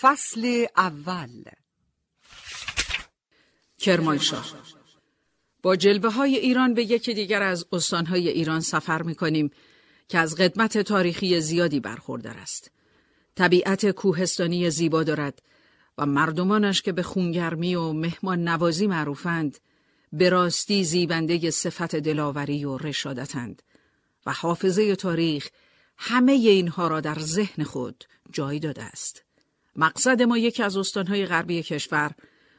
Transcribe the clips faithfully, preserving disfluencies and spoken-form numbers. فصل اول. کرمانشاه. با جلوه های ایران به یکی دیگر از استانهای ایران سفر می کنیم که از قدمت تاریخی زیادی برخوردار است. طبیعت کوهستانی زیبا دارد و مردمانش که به خونگرمی و مهمان نوازی معروفند، به راستی زیبنده صفت دلاوری و رشادتند و حافظه تاریخ همه اینها را در ذهن خود جای داده است. مقصد ما یکی از استانهای غربی کشور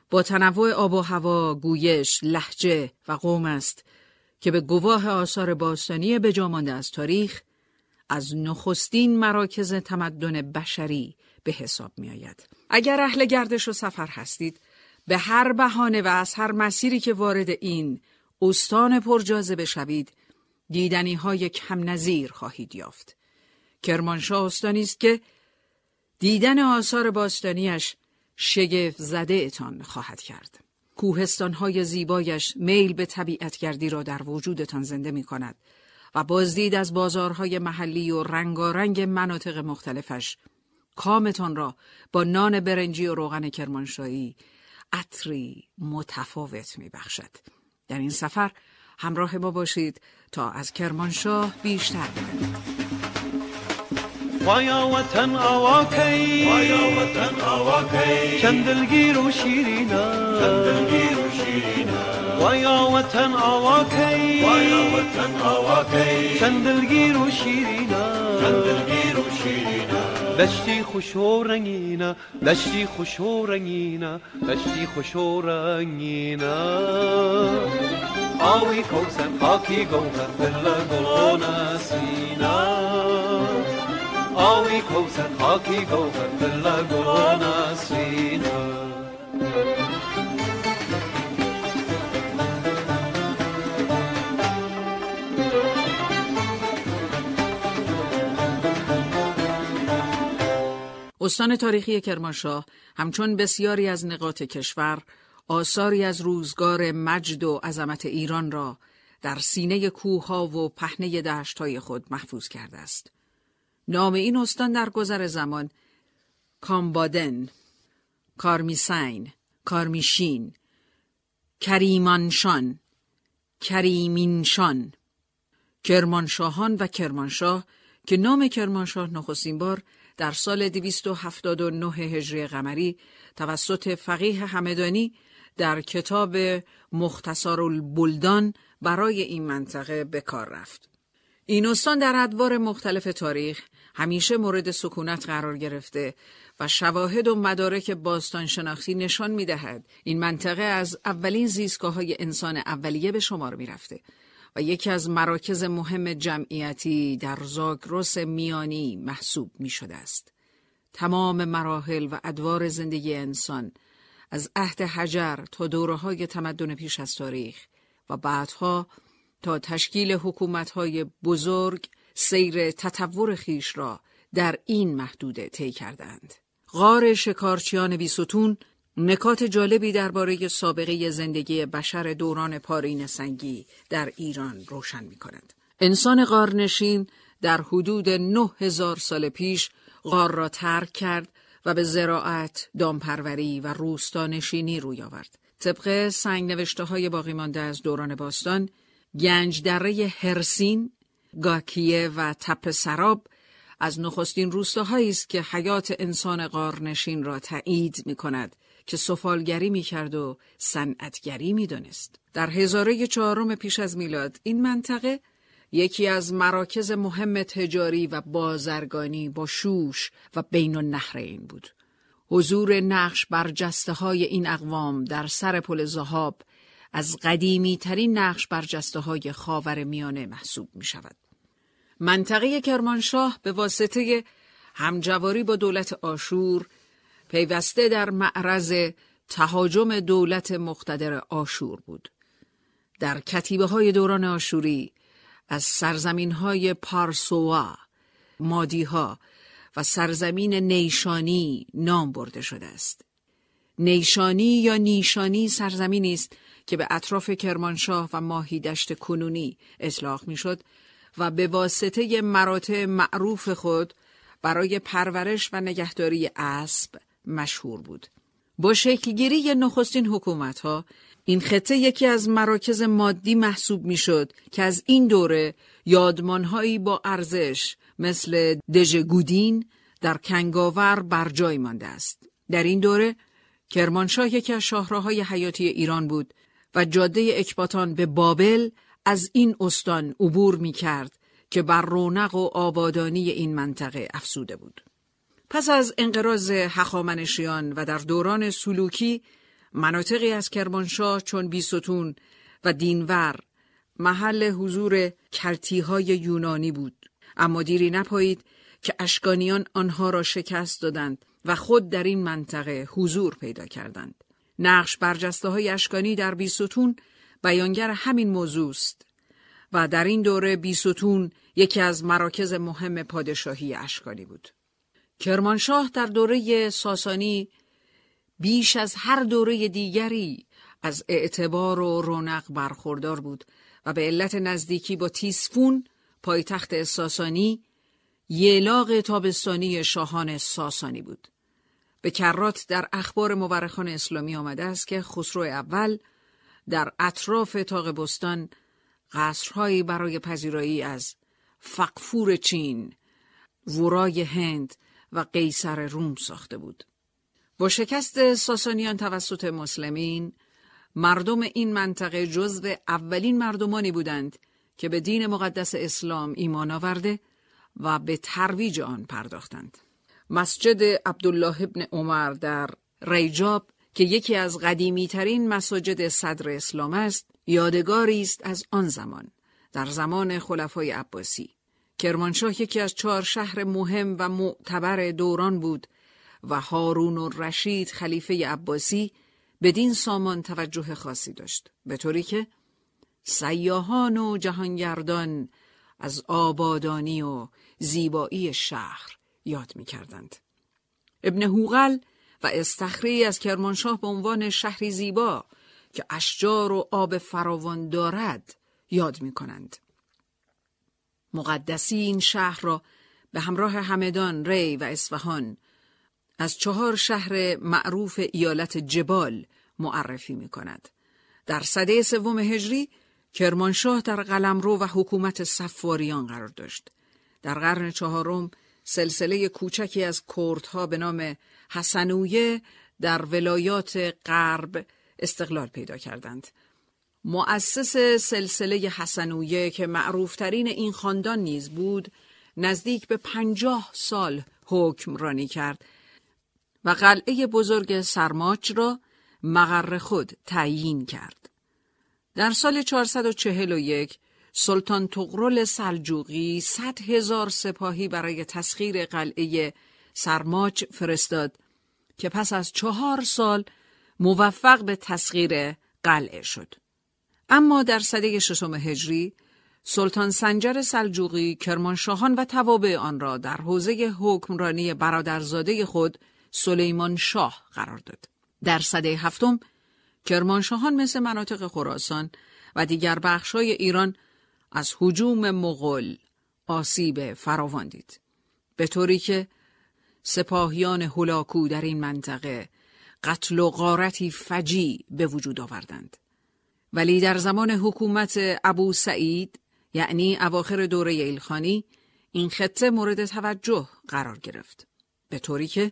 با تنوع آب و هوا، گویش، لهجه و قوم است که به گواه آثار باستانی بجامانده از تاریخ، از نخستین مراکز تمدن بشری به حساب می آید. اگر اهل گردش و سفر هستید، به هر بهانه و از هر مسیری که وارد این استان پرجاذبه شوید، دیدنی های کم نظیر خواهید یافت. کرمانشاه استانی است که دیدن آثار باستانیش شگفت زده تان خواهد کرد. کوهستان‌های زیبایش میل به طبیعتگردی را در وجودتان زنده می‌کند و بازدید از بازارهای محلی و رنگارنگ مناطق مختلفش کامتان را با نان برنجی و روغن کرمانشاهی عطری متفاوت می‌بخشد. در این سفر همراه ما باشید تا از کرمانشاه بیشتر بدانید. ويا وطن أواكي ويا وطن أواكي شندلقير وشيرينا شندلقير وشيرينا ويا وطن أواكي ويا وطن أواكي شندلقير وشيرينا شندلقير وشيرينا دشتي خشورنينا دشتي خشورنينا دشتي خشورنينا أوي كوسن أكي قوتن بالغلونا سينا آوی کوسن خاکی گوهر بلا گلان آسینا استان تاریخی کرمانشاه همچون بسیاری از نقاط کشور آثاری از روزگار مجد و عظمت ایران را در سینه کوه‌ها و پهنه دشت‌های خود محفوظ کرده است. نام این استان در گذر زمان کامبادن، کارمیسین، کارمیشین، کریمانشان، کریمینشان، کرمانشاهان و کرمانشاه که نام کرمانشاه نخستین بار در سال دویست و هفتاد و نه هجری قمری توسط فقیه همدانی در کتاب مختصر البلدان برای این منطقه به کار رفت. این استان در ادوار مختلف تاریخ همیشه مورد سکونت قرار گرفته و شواهد و مدارک باستان شناختی نشان می دهد این منطقه از اولین زیستگاه های انسان اولیه به شمار می رفته و یکی از مراکز مهم جمعیتی در زاگرس میانی محسوب می شده است. تمام مراحل و ادوار زندگی انسان از عهد حجر تا دوره های تمدن پیش از تاریخ و بعدها تا تشکیل حکومت‌های بزرگ سیر تطور خیش را در این محدوده طی کردند. غار شکارچیان بیستون نکات جالبی درباره سابقه زندگی بشر دوران پارین سنگی در ایران روشن می‌کند. انسان غارنشین در حدود نه هزار سال پیش غار را ترک کرد و به زراعت، دامپروری و روستانشینی روی آورد. طبق سنگ‌نوشته‌های باقی مانده از دوران باستان، گنج دره هرسین، گاکیه و تپه سراب از نخستین روستاهایی است که حیات انسان غارنشین را تأیید می‌کند که سفالگری می‌کرد و صنعتگری می‌دانست. در هزاره چهارم پیش از میلاد این منطقه یکی از مراکز مهم تجاری و بازرگانی با شوش و بین‌النهرین بود. حضور نقش برجسته‌های این اقوام در سر پل زهاب از قدیمی ترین نقش برجسته های خاور میانه محسوب می شود. منطقه کرمانشاه به واسطه همجواری با دولت آشور پیوسته در معرض تهاجم دولت مقتدر آشور بود. در کتیبه های دوران آشوری از سرزمین های پارسوا، مادی ها و سرزمین نیشانی نام برده شده است. نیشانی یا نیشانی سرزمینی است که به اطراف کرمانشاه و ماهیدشت کنونی اطلاق میشد و به واسطه مراتع معروف خود برای پرورش و نگهداری اسب، مشهور بود. با شکلگیری نخستین حکومت‌ها این خطه یکی از مراکز مادی محسوب می‌شد که از این دوره یادمان‌هایی با ارزش مثل دژگودین در کنگاور بر جای مانده است. در این دوره کرمانشاه یکی از شاهراهای حیاتی ایران بود و جاده اکباتان به بابل از این استان عبور می‌کرد که بر رونق و آبادانی این منطقه افسوده بود. پس از انقراض هخامنشیان و در دوران سلوکی، مناطقی از کرمانشاه چون بیستون و دینور محل حضور کرتی‌های یونانی بود، اما دیری نپایید که اشکانیان آنها را شکست دادند و خود در این منطقه حضور پیدا کردند. نقش برجسته‌های اشکانی در بیستون بیانگر همین موضوع است و در این دوره بیستون یکی از مراکز مهم پادشاهی اشکانی بود. کرمانشاه در دوره ساسانی بیش از هر دوره دیگری از اعتبار و رونق برخوردار بود و به علت نزدیکی با تیسفون پایتخت ساسانی، یلاق تابستانی شاهان ساسانی بود. به کرات در اخبار مورخان اسلامی آمده است که خسرو اول در اطراف تاق بستان قصرهایی برای پذیرایی از فقفور چین، ورای هند و قیصر روم ساخته بود. با شکست ساسانیان توسط مسلمین، مردم این منطقه جزو اولین مردمانی بودند که به دین مقدس اسلام ایمان آورده و به ترویج آن پرداختند. مسجد عبدالله ابن عمر در ریجاب که یکی از قدیمی ترین مساجد صدر اسلام است، یادگاری است از آن زمان، در زمان خلفای عباسی. کرمانشاه یکی از چهار شهر مهم و معتبر دوران بود و هارون الرشید خلیفه عباسی بدین سامان توجه خاصی داشت، به طوری که سیاحان و جهانگردان از آبادانی و زیبایی شهر یاد می‌کردند. ابن هوقل و استخری از کرمانشاه به عنوان شهری زیبا که اشجار و آب فراوان دارد یاد می‌کنند. مقدسی این شهر را به همراه همدان، ری و اصفهان از چهار شهر معروف ایالت جبال معرفی می کند. در سده سوم هجری کرمانشاه در قلمرو و حکومت صفاریان قرار داشت. در قرن چهارم سلسله کوچکی از کردها به نام حسنویه در ولایات غرب استقلال پیدا کردند. مؤسس سلسله حسنویه که معروفترین این خاندان نیز بود، نزدیک به پنجاه سال حکمرانی کرد و قلعه بزرگ سرماج را مقر خود تعیین کرد. در سال چهارصد و چهل و یک سلطان طغرل سلجوقی صد هزار سپاهی برای تسخیر قلعه سرماج فرستاد که پس از چهار سال موفق به تسخیر قلعه شد. اما در سده ششم هجری سلطان سنجر سلجوقی کرمانشاهان و توابع آن را در حوزه حکمرانی برادرزاده خود سلیمان شاه قرار داد. در سده هفتم کرمانشاهان مثل مناطق خراسان و دیگر بخش‌های ایران از هجوم مغول آسیب فراوان دید، به طوری که سپاهیان هولاکو در این منطقه قتل و غارتی فجیع به وجود آوردند. ولی در زمان حکومت ابو سعید، یعنی اواخر دوره ایلخانی، این خطه مورد توجه قرار گرفت، به طوری که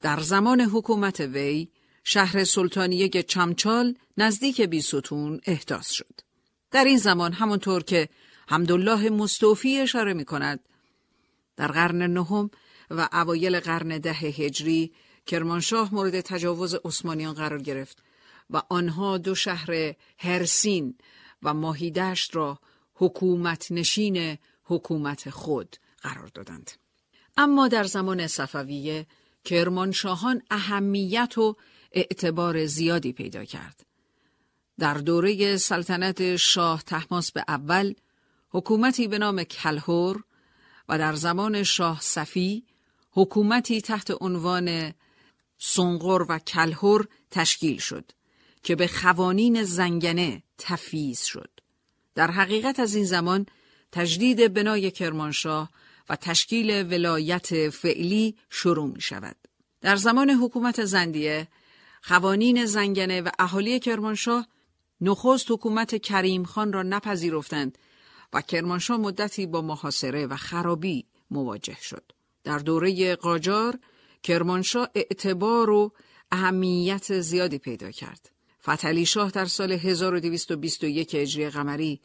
در زمان حکومت وی شهر سلطانیه چمچال نزدیک بیستون احداث شد. در این زمان همونطور که حمدالله مستوفی اشاره می کند، در قرن نهم و اوایل قرن ده هجری کرمانشاه مورد تجاوز عثمانیان قرار گرفت و آنها دو شهر هرسین و ماهیدشت را حکومت نشین حکومت خود قرار دادند. اما در زمان صفویه کرمانشاهان اهمیت و اعتبار زیادی پیدا کرد. در دوره سلطنت شاه طهماسب اول حکومتی به نام کلهور و در زمان شاه صفی حکومتی تحت عنوان سنقر و کلهور تشکیل شد که به خوانین زنگنه تفیض شد. در حقیقت از این زمان تجدید بنای کرمانشاه و تشکیل ولایت فعلی شروع می شود. در زمان حکومت زندیه، خوانین زنگنه و اهالی کرمانشاه نخست حکومت کریم خان را نپذیرفتند و کرمانشاه مدتی با محاصره و خرابی مواجه شد. در دوره قاجار، کرمانشاه اعتبار و اهمیت زیادی پیدا کرد. فتحعلی شاه در سال هزار و دویست و بیست و یک هجری قمری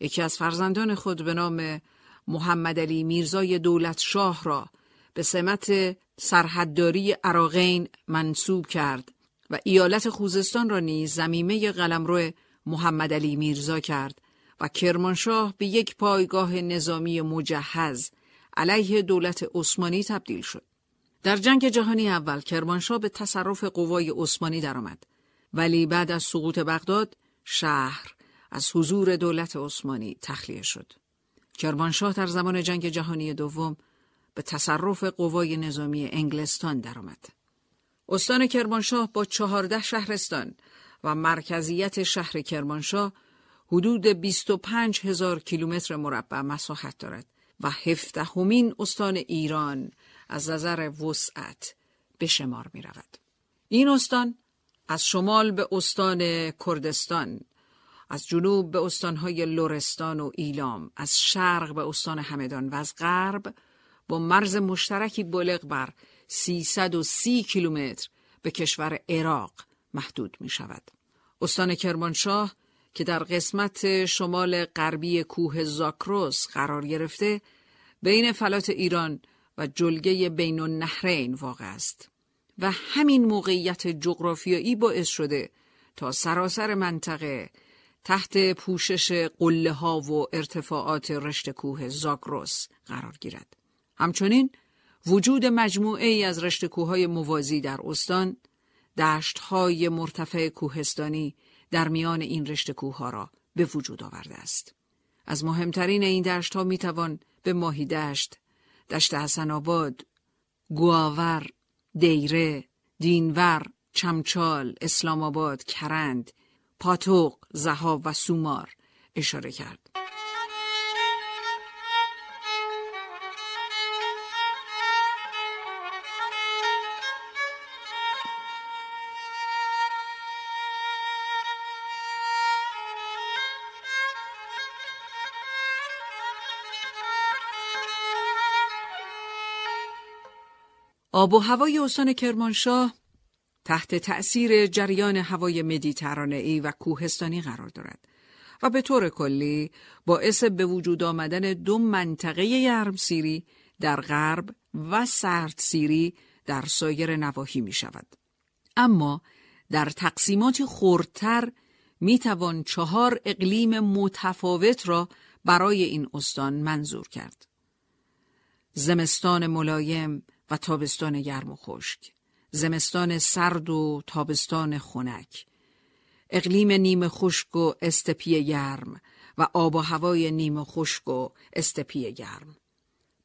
یکی از فرزندان خود به نام محمد علی میرزای دولت شاه را به سمت سرحدداری عراقین منصوب کرد و ایالت خوزستان را نیز ضمیمه قلمرو محمد علی میرزا کرد و کرمانشاه به یک پایگاه نظامی مجهز علیه دولت عثمانی تبدیل شد. در جنگ جهانی اول کرمانشاه به تصرف قوای عثمانی درآمد، ولی بعد از سقوط بغداد شهر از حضور دولت عثمانی تخلیه شد. کرمانشاه در زمان جنگ جهانی دوم به تصرف قوای نظامی انگلستان درآمد. استان کرمانشاه با چهارده شهرستان و مرکزیت شهر کرمانشاه حدود بیست و پنج هزار کیلومتر مربع مساحت دارد و هفدهمین استان ایران از نظر وسعت به شمار می رود. این استان از شمال به استان کردستان، از جنوب به استانهای لرستان و ایلام، از شرق به استان همدان و از غرب با مرز مشترکی بالغ بر سیصد و سی کیلومتر به کشور عراق محدود می شود. استان کرمانشاه که در قسمت شمال غربی کوه زاگرس قرار گرفته، بین فلات ایران و جلگه بین النهرین واقع است و همین موقعیت جغرافیایی باعث شده تا سراسر منطقه تحت پوشش قله ها و ارتفاعات رشته کوه زاگرس قرار گیرد. همچنین وجود مجموعه ای از رشته کوههای موازی در استان، دشت های مرتفع کوهستانی در میان این رشته کوه ها را به وجود آورده است. از مهمترین این دشت ها می توان به ماهیدشت، دشت حسن آباد، گواور، دیره، دینور، چمچال، اسلام آباد، کرند، پاتوق، زهاب و سومار اشاره کرد. آب و هوای استان کرمانشاه تحت تأثیر جریان هوای مدیترانه‌ای و کوهستانی قرار دارد و به طور کلی باعث به وجود آمدن دو منطقه یرمسیری در غرب و سردسیری در سایر نواحی می شود. اما در تقسیمات خردتر می توان چهار اقلیم متفاوت را برای این استان منظور کرد: زمستان ملایم و تابستان گرم و خشک، زمستان سرد و تابستان خنک، اقلیم نیمه خشک و استپی گرم و آب و هوای نیمه خشک و استپی گرم.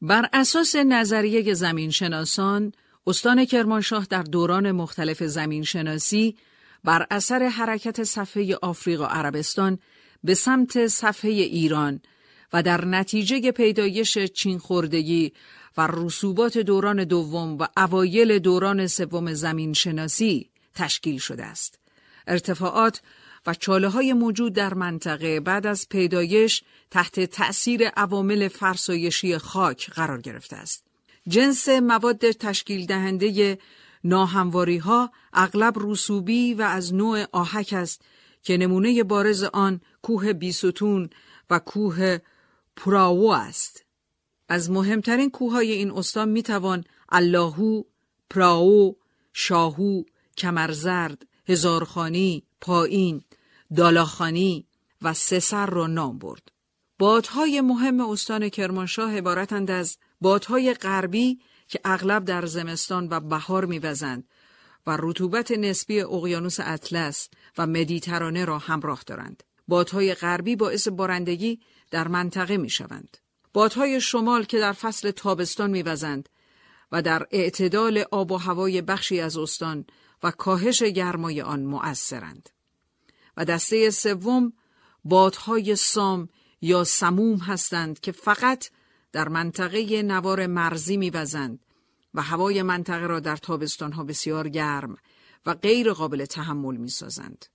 بر اساس نظریه زمینشناسان، استان کرمانشاه در دوران مختلف زمینشناسی بر اثر حرکت صفحه آفریقا عربستان به سمت صفحه ایران و در نتیجه پیدایش چین خوردگی و رسوبات دوران دوم و اوایل دوران سوم زمین شناسی تشکیل شده است. ارتفاعات و چاله‌های موجود در منطقه بعد از پیدایش تحت تأثیر عوامل فرسایشی خاک قرار گرفته است. جنس مواد تشکیل دهنده ناهمواری‌ها اغلب رسوبی و از نوع آهک است که نمونه بارز آن کوه بیستون و کوه پراوو است. از مهمترین کوههای این استان می توان اللهو، پراو، شاهو، کمرزرد، هزارخانی، پایین، دالاخانی و سسر را نام برد. بادهای مهم استان کرمانشاه عبارتند از بادهای غربی که اغلب در زمستان و بهار می‌وزند و رطوبت نسبی اقیانوس اطلس و مدیترانه را همراه دارند. بادهای غربی باعث بارندگی در منطقه می‌شوند. بادهای شمال که در فصل تابستان می‌وزند و در اعتدال آب و هوای بخشی از استان و کاهش گرمای آن مؤثرند. و دسته سوم بادهای سام یا سموم هستند که فقط در منطقه نوار مرزی می‌وزند و هوای منطقه را در تابستانها بسیار گرم و غیر قابل تحمل می سازند.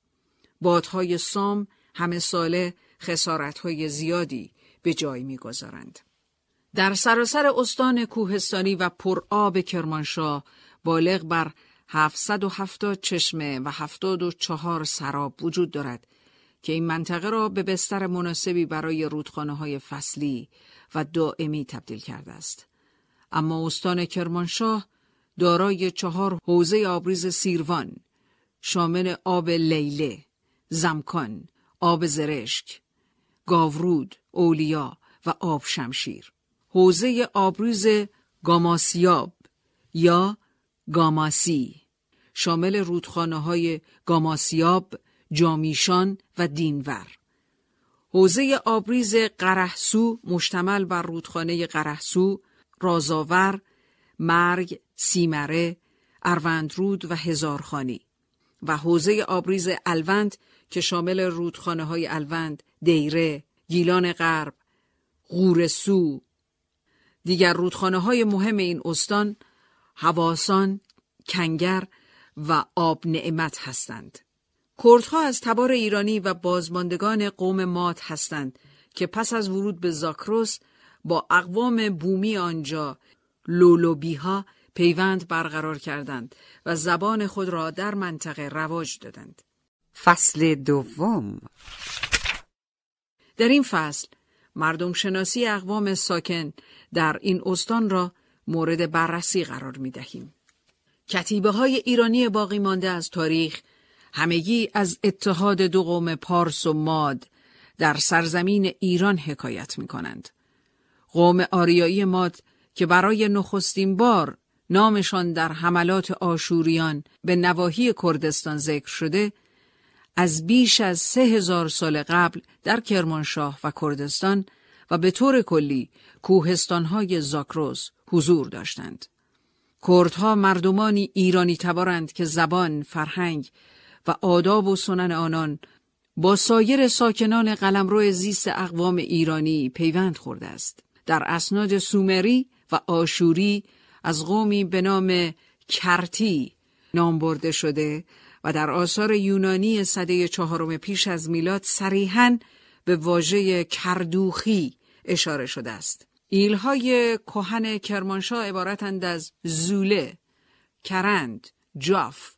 بادهای سام همه ساله خسارتهای زیادی به جای می گذارند. در سراسر استان کوهستانی و پرآب کرمانشاه بالغ بر هفتصد و هفتاد چشمه و هفتاد و چهار سراب وجود دارد که این منطقه را به بستر مناسبی برای رودخانه‌های فصلی و دائمی تبدیل کرده است. اما استان کرمانشاه دارای چهار حوزه آبریز سیروان، شامل آب لیله، زمکان، آب زرشک، گاورود، اولیا و آب شمشیر. حوزه آبریز گاماسیاب یا گاماسی شامل رودخانه‌های گاماسیاب، جامیشان و دینور. حوزه آبریز قرهسو مشتمل بر رودخانه قرهسو، رازاور، مرگ، سیمره، اروندرود و هزارخانی و حوزه آبریز الوند که شامل رودخانه‌های الوند، دیره، گیلان غرب، غورسو. دیگر رودخانه‌های مهم این استان هواسان، کنگر و آب نعمت هستند. کردها از تبار ایرانی و بازماندگان قوم ماد هستند که پس از ورود به زاگرس با اقوام بومی آنجا لولوبیها پیوند برقرار کردند و زبان خود را در منطقه رواج دادند. فصل دوم. در این فصل مردم شناسی اقوام ساکن در این استان را مورد بررسی قرار می دهیم. کتیبه های ایرانی باقی مانده از تاریخ همگی از اتحاد دو قوم پارس و ماد در سرزمین ایران حکایت می کنند. قوم آریایی ماد که برای نخستین بار نامشان در حملات آشوریان به نواحی کردستان ذکر شده، از بیش از سه هزار سال قبل در کرمانشاه و کردستان و به طور کلی کوهستانهای زاگرس حضور داشتند. کردها مردمانی ایرانی تبارند که زبان، فرهنگ و آداب و سنن آنان با سایر ساکنان قلمرو زیست اقوام ایرانی پیوند خورده است. در اسناد سومری و آشوری از قومی به نام کرتی نام برده شده و در آثار یونانی سده چهارم پیش از میلاد صریحاً به واژه کردوخی اشاره شده است. ایلهای کهن کرمانشاه عبارتند از زوله، کرند، جاف،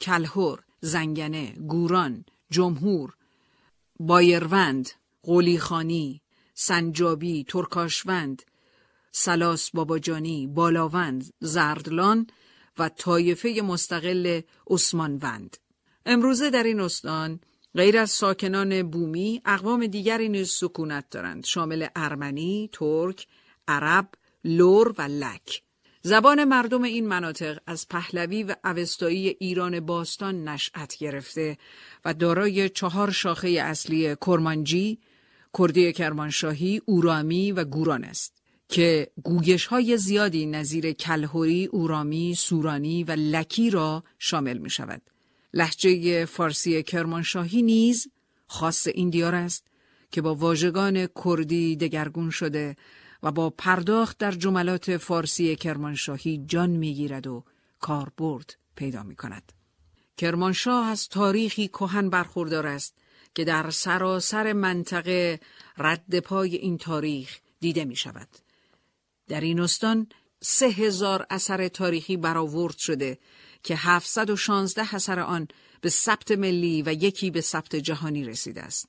کلهور، زنگنه، گوران، جمهور، بایروند، قلیخانی، سنجابی، ترکاشوند، سلاس باباجانی، بالاوند، زردلان و طایفه مستقل عثمانوند. امروزه در این استان غیر از ساکنان بومی، اقوام دیگری نیز سکونت دارند، شامل ارمنی، ترک، عرب، لور و لک. زبان مردم این مناطق از پهلوی و اوستایی ایران باستان نشأت گرفته و دارای چهار شاخه اصلی کرمانجی، کردی کرمانشاهی، اورامی و گوران است که گویش‌های زیادی نظیر کلهوری، اورامی، سورانی و لکی را شامل می‌شود. لهجه فارسی کرمانشاهی نیز خاص این دیار است که با واژگان کردی دگرگون شده و با پرداخت در جملات فارسی کرمانشاهی جان می‌گیرد و کاربرد پیدا می‌کند. کرمانشاه از تاریخی کهن برخوردار است که در سراسر منطقه رد پای این تاریخ دیده می‌شود. در این استان سه هزار اثر تاریخی برآورد شده که هفتصد و شانزده اثر آن به ثبت ملی و یکی به ثبت جهانی رسیده است.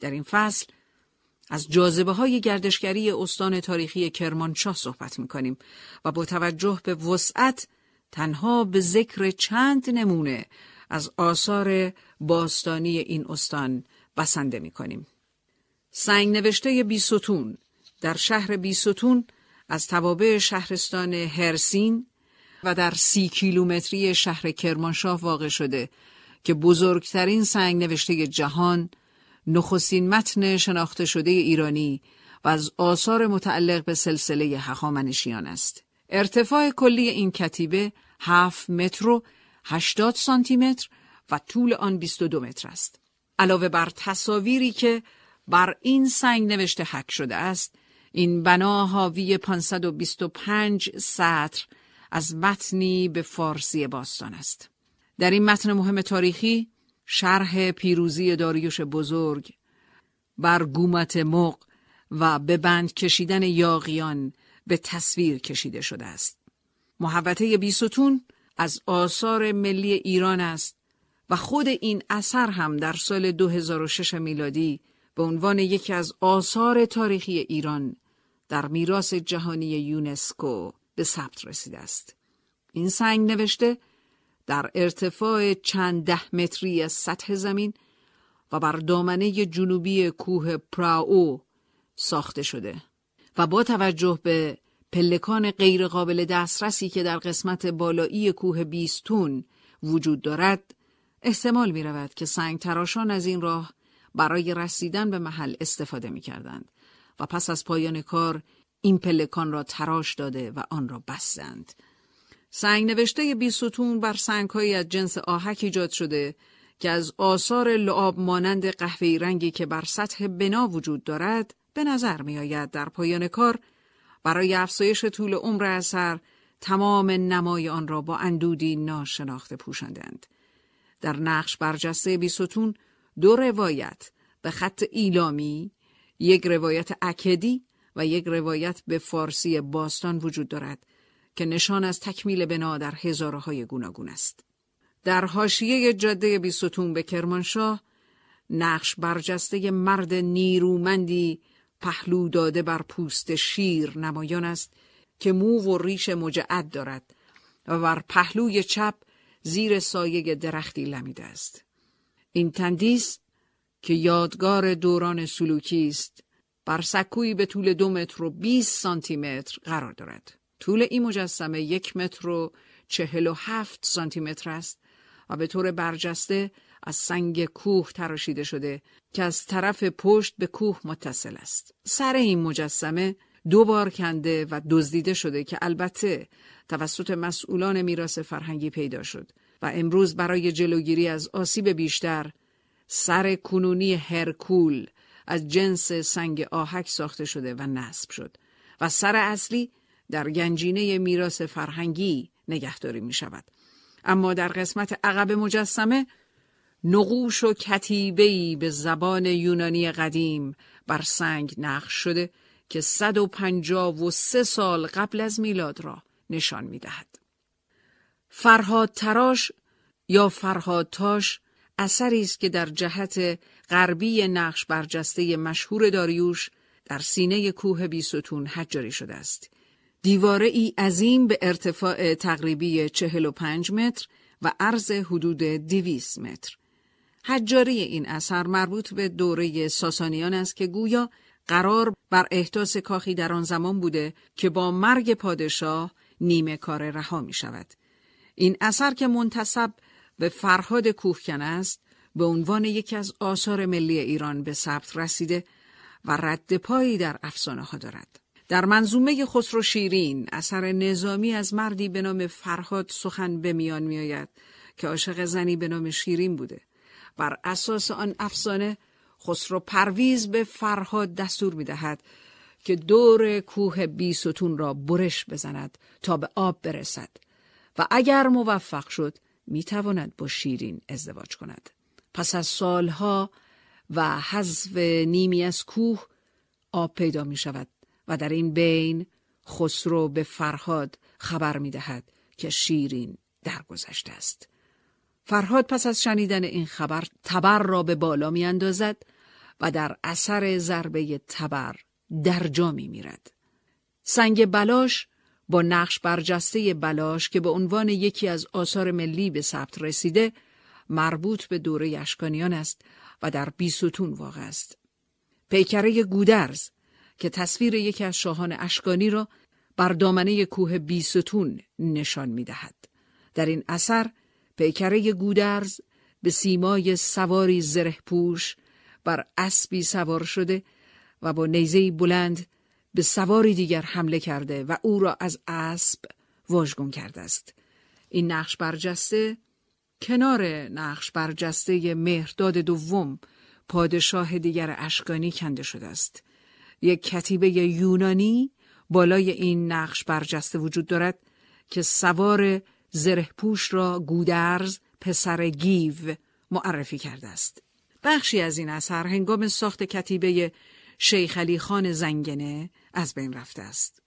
در این فصل از جاذبه‌های گردشگری استان تاریخی کرمانشاه صحبت می‌کنیم و با توجه به وسعت تنها به ذکر چند نمونه از آثار باستانی این استان بسنده می‌کنیم. سنگ‌نوشته بیستون در شهر بیستون از توابع شهرستان هرسین و در سی کیلومتری شهر کرمانشاه واقع شده که بزرگترین سنگ‌نوشته جهان نخستین متن شناخته شده ایرانی و از آثار متعلق به سلسله هخامنشیان است. ارتفاع کلی این کتیبه هفت متر و هشتاد سانتی متر و طول آن بیست و دو متر است. علاوه بر تصاویری که بر این سنگ نوشته حک شده است، این بنا حاوی پانصد و بیست و پنج سطر از متنی به فارسی باستان است. در این متن مهم تاریخی، شرح پیروزی داریوش بزرگ بر گومت مغ و به بند کشیدن یاغیان به تصویر کشیده شده است. محوطه بیستون از آثار ملی ایران است و خود این اثر هم در سال دو هزار و شش میلادی به عنوان یکی از آثار تاریخی ایران در میراث جهانی یونسکو به ثبت رسیده است. این سنگ نوشته در ارتفاع چند ده متری از سطح زمین و بر دامنه جنوبی کوه پراو ساخته شده و با توجه به پلکان غیر قابل دسترسی که در قسمت بالایی کوه بیستون وجود دارد، احتمال می رود که سنگ تراشان از این راه برای رسیدن به محل استفاده می کردند و پس از پایان کار این پلکان را تراش داده و آن را بستند. سنگ نوشته بیستون بر سنگ‌هایی از جنس آهک ایجاد شده که از آثار لعاب مانند قهوه‌ای رنگی که بر سطح بنا وجود دارد به نظر می آید. در پایان کار برای افزایش طول عمر اثر تمام نمای آن را با اندودی ناشناخته پوشاندند. در نقش برجسته بیستون دو روایت به خط ایلامی، یک روایت اکدی و یک روایت به فارسی باستان وجود دارد که نشان از تکمیل بنا در هزاره‌های گوناگون است. در حاشیه جاده بیستون به کرمانشاه، نقش برجسته مرد نیرومندی پهلو داده بر پوست شیر نمایان است که مو و ریش مجعد دارد و بر پهلوی چپ زیر سایه درختی لمیده است. این تندیس که یادگار دوران سلوکی است، بر سکویی به طول دو متر و بیست سانتی متر قرار دارد. طول این مجسمه یک متر و چهل و هفت سانتی متر است و به طور برجسته از سنگ کوه تراشیده شده که از طرف پشت به کوه متصل است. سر این مجسمه دو بار کنده و دزدیده شده که البته توسط مسئولان میراث فرهنگی پیدا شد و امروز برای جلوگیری از آسیب بیشتر سر کنونی هرکول از جنس سنگ آهک ساخته شده و نصب شد و سر اصلی در گنجینه میراث فرهنگی نگهداری می شود. اما در قسمت عقب مجسمه نقوش و کتیبه‌ای به زبان یونانی قدیم بر سنگ نقش شده که صد و پنجاه و سه سال قبل از میلاد را نشان می دهد. فرهاد تراش یا فرهاد تاش اثری است که در جهت غربی نقش برجسته مشهور داریوش در سینه کوه بیستون حجاری شده است. دیواره ای عظیم به ارتفاع تقریبی چهل و پنج متر و عرض حدود دویست متر. حجاری این اثر مربوط به دوره ساسانیان است که گویا قرار بر احداث کاخی در آن زمان بوده که با مرگ پادشاه نیمه کار رها می شود. این اثر که منتسب به فرهاد کوهکن است، به عنوان یکی از آثار ملی ایران به ثبت رسیده و رد پایی در افسانه ها دارد. در منظومه خسرو شیرین، اثر نظامی از مردی به نام فرهاد سخن به میان می آید که عاشق زنی به نام شیرین بوده. بر اساس آن افسانه، خسرو پرویز به فرهاد دستور می دهد که دور کوه بیستون را برش بزند تا به آب برسد و اگر موفق شد می تواند با شیرین ازدواج کند. پس از سالها و حذف نیمی از کوه، آب پیدا می شود و در این بین خسرو به فرهاد خبر می دهد که شیرین درگذشته است. فرهاد پس از شنیدن این خبر تبر را به بالا می اندازد و در اثر ضربه تبر در جا می میرد. سنگ بلاش با نقش برجسته بلاش که به عنوان یکی از آثار ملی به ثبت رسیده، مربوط به دوره اشکانیان است و در بیستون واقع است. پیکره گودرز که تصویر یکی از شاهان اشکانی را بر دامنه کوه بیستون نشان می دهد. در این اثر پیکره گودرز به سیمای سواری زره‌پوش بر اسبی سوار شده و با نیزه‌ای بلند به سواری دیگر حمله کرده و او را از اسب واژگون کرده است. این نقش برجسته کنار نقش برجسته مهرداد دوم پادشاه دیگر اشکانی کنده شده است. یک کتیبه یونانی بالای این نقش برجسته وجود دارد که سوار زره‌پوش را گودرز پسر گیو معرفی کرده است. بخشی از این اثر هنگام ساخت کتیبه شیخ علی خان زنگنه از بین رفته است.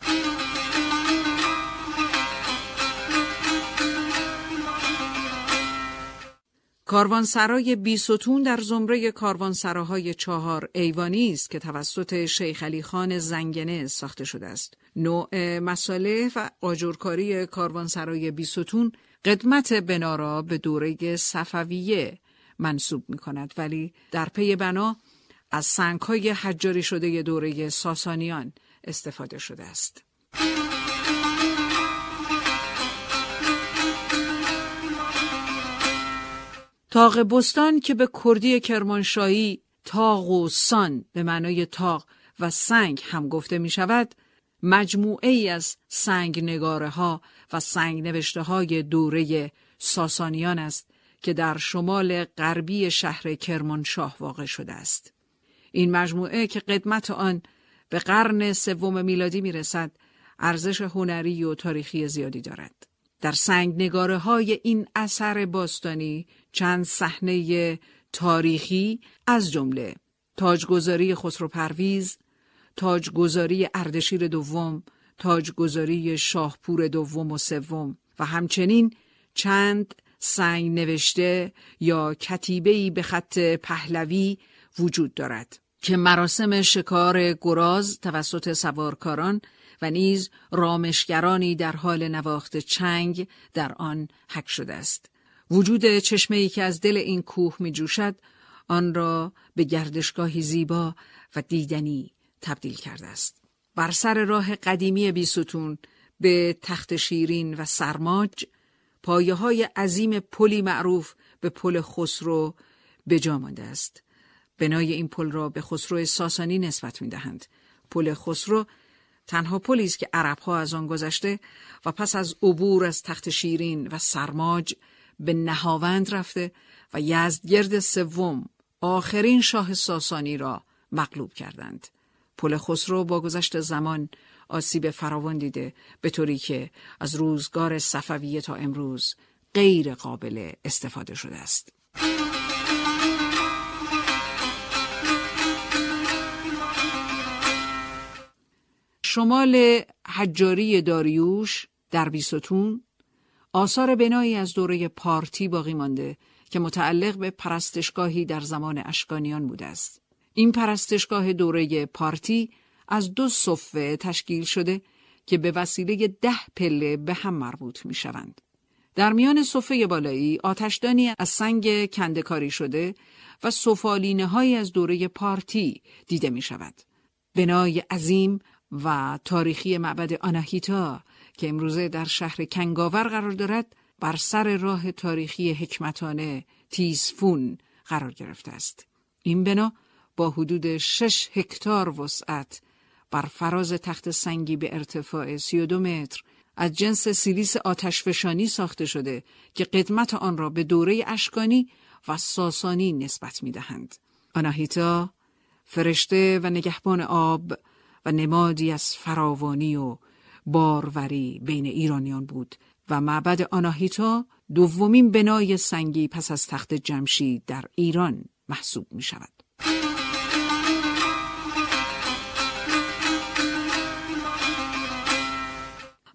کاروانسرای بیستون در زمره کاروانسراهای چهار ایوانی است که توسط شیخ علی خان زنگنه ساخته شده است. نوع مصالح و آجرکاری کاروانسرای بیستون قدمت بنا را به دوره صفویه منسوب می کند، ولی در پی بنا از سنگ‌های حجاری شده دوره ساسانیان استفاده شده است. تاق بستان که به کردی کرمانشاهی تاق و سان به معنای تاق و سنگ هم گفته می شود، مجموعه ای از سنگ نگاره ها و سنگ نوشته های دوره ساسانیان است که در شمال غربی شهر کرمانشاه واقع شده است. این مجموعه که قدمت آن به قرن سوم میلادی می رسد، ارزش هنری و تاریخی زیادی دارد. در سنگ نگاره های این اثر باستانی چند صحنه تاریخی از جمله تاجگذاری خسرو پرویز، تاجگذاری اردشیر دوم، تاجگذاری شاهپور دوم و سوم و همچنین چند سنگ نوشته یا کتیبه‌ای به خط پهلوی وجود دارد که مراسم شکار گراز توسط سوارکاران و نیز رامشگرانی در حال نواخت چنگ در آن حک شده است. وجود چشمه‌ای که از دل این کوه می جوشد آن را به گردشگاهی زیبا و دیدنی تبدیل کرده است. بر سر راه قدیمی بیستون به تخت شیرین و سرماج پایه‌های عظیم پلی معروف به پل خسرو به جا مانده است. بنای این پل را به خسرو ساسانی نسبت می‌دهند. پل خسرو تنها پلی است که عرب‌ها از آن گذشته و پس از عبور از تخت شیرین و سرماج به نهاوند رفته و یزدگرد سوم آخرین شاه ساسانی را مغلوب کردند. پل خسرو با گذشت زمان آسیب فراوان دیده، به طوری که از روزگار صفویه تا امروز غیر قابل استفاده شده است. شمال حجاری داریوش در بیستون آثار بنایی از دوره پارتی باقی مانده که متعلق به پرستشگاهی در زمان اشکانیان بوده است. این پرستشگاه دوره پارتی از دو صفه تشکیل شده که به وسیله ده پله به هم مربوط می شوند. در میان صفه بالایی آتشدانی از سنگ کنده‌کاری شده و سفالینه های از دوره پارتی دیده می شود. بنای عظیم و تاریخی معبد آناهیتا که امروزه در شهر کنگاور قرار دارد، بر سر راه تاریخی حکمتانه تیسفون قرار گرفته است. این بنا با حدود شش هکتار وسعت بر فراز تخت سنگی به ارتفاع سی و دو متر از جنس سیلیس آتشفشانی ساخته شده که قدمت آن را به دوره اشکانی و ساسانی نسبت می‌دهند. آناهیتا فرشته و نگهبان آب و نمادی از فراوانی و باروری بین ایرانیان بود و معبد آناهیتا دومین بنای سنگی پس از تخت جمشید در ایران محسوب می شود.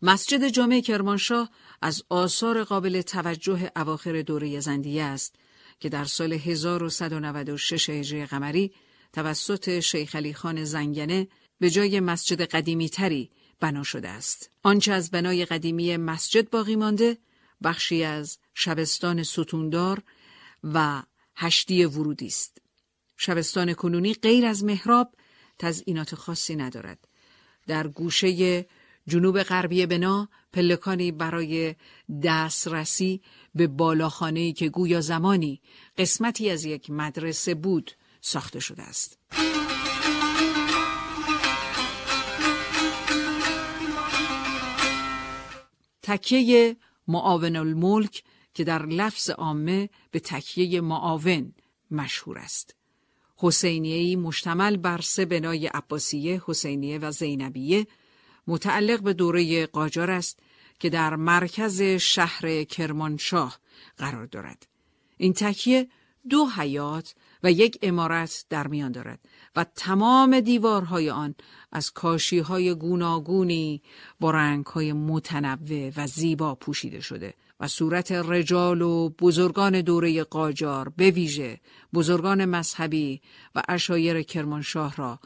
مسجد جامع کرمانشاه از آثار قابل توجه اواخر دوره زندیه است که در سال هزار و صد و نود و شش هجری قمری توسط شیخ علی خان زنگنه به جای مسجد قدیمی تری بنا شده است. آنچه از بنای قدیمی مسجد باقی مانده بخشی از شبستان ستوندار و هشتی ورودی است. شبستان کنونی غیر از محراب تزئینات خاصی ندارد. در گوشه جنوب غربی بنا پلکانی برای دسترسی به بالاخانه‌ای که گویا زمانی قسمتی از یک مدرسه بود ساخته شده است. تکیه معاون الملک که در لفظ عامه به تکیه معاون مشهور است. حسینیه‌ای مشتمل بر سه بنای عباسیه، حسینیه و زینبیه متعلق به دوره قاجار است که در مرکز شهر کرمانشاه قرار دارد. این تکیه دو حیاط و یک عمارت در میان دارد و تمام دیوارهای آن از کاشیهای گوناگونی با رنگهای متنوع و زیبا پوشیده شده و صورت رجال و بزرگان دوره قاجار، به ویژه بزرگان مذهبی و عشایر کرمانشاه را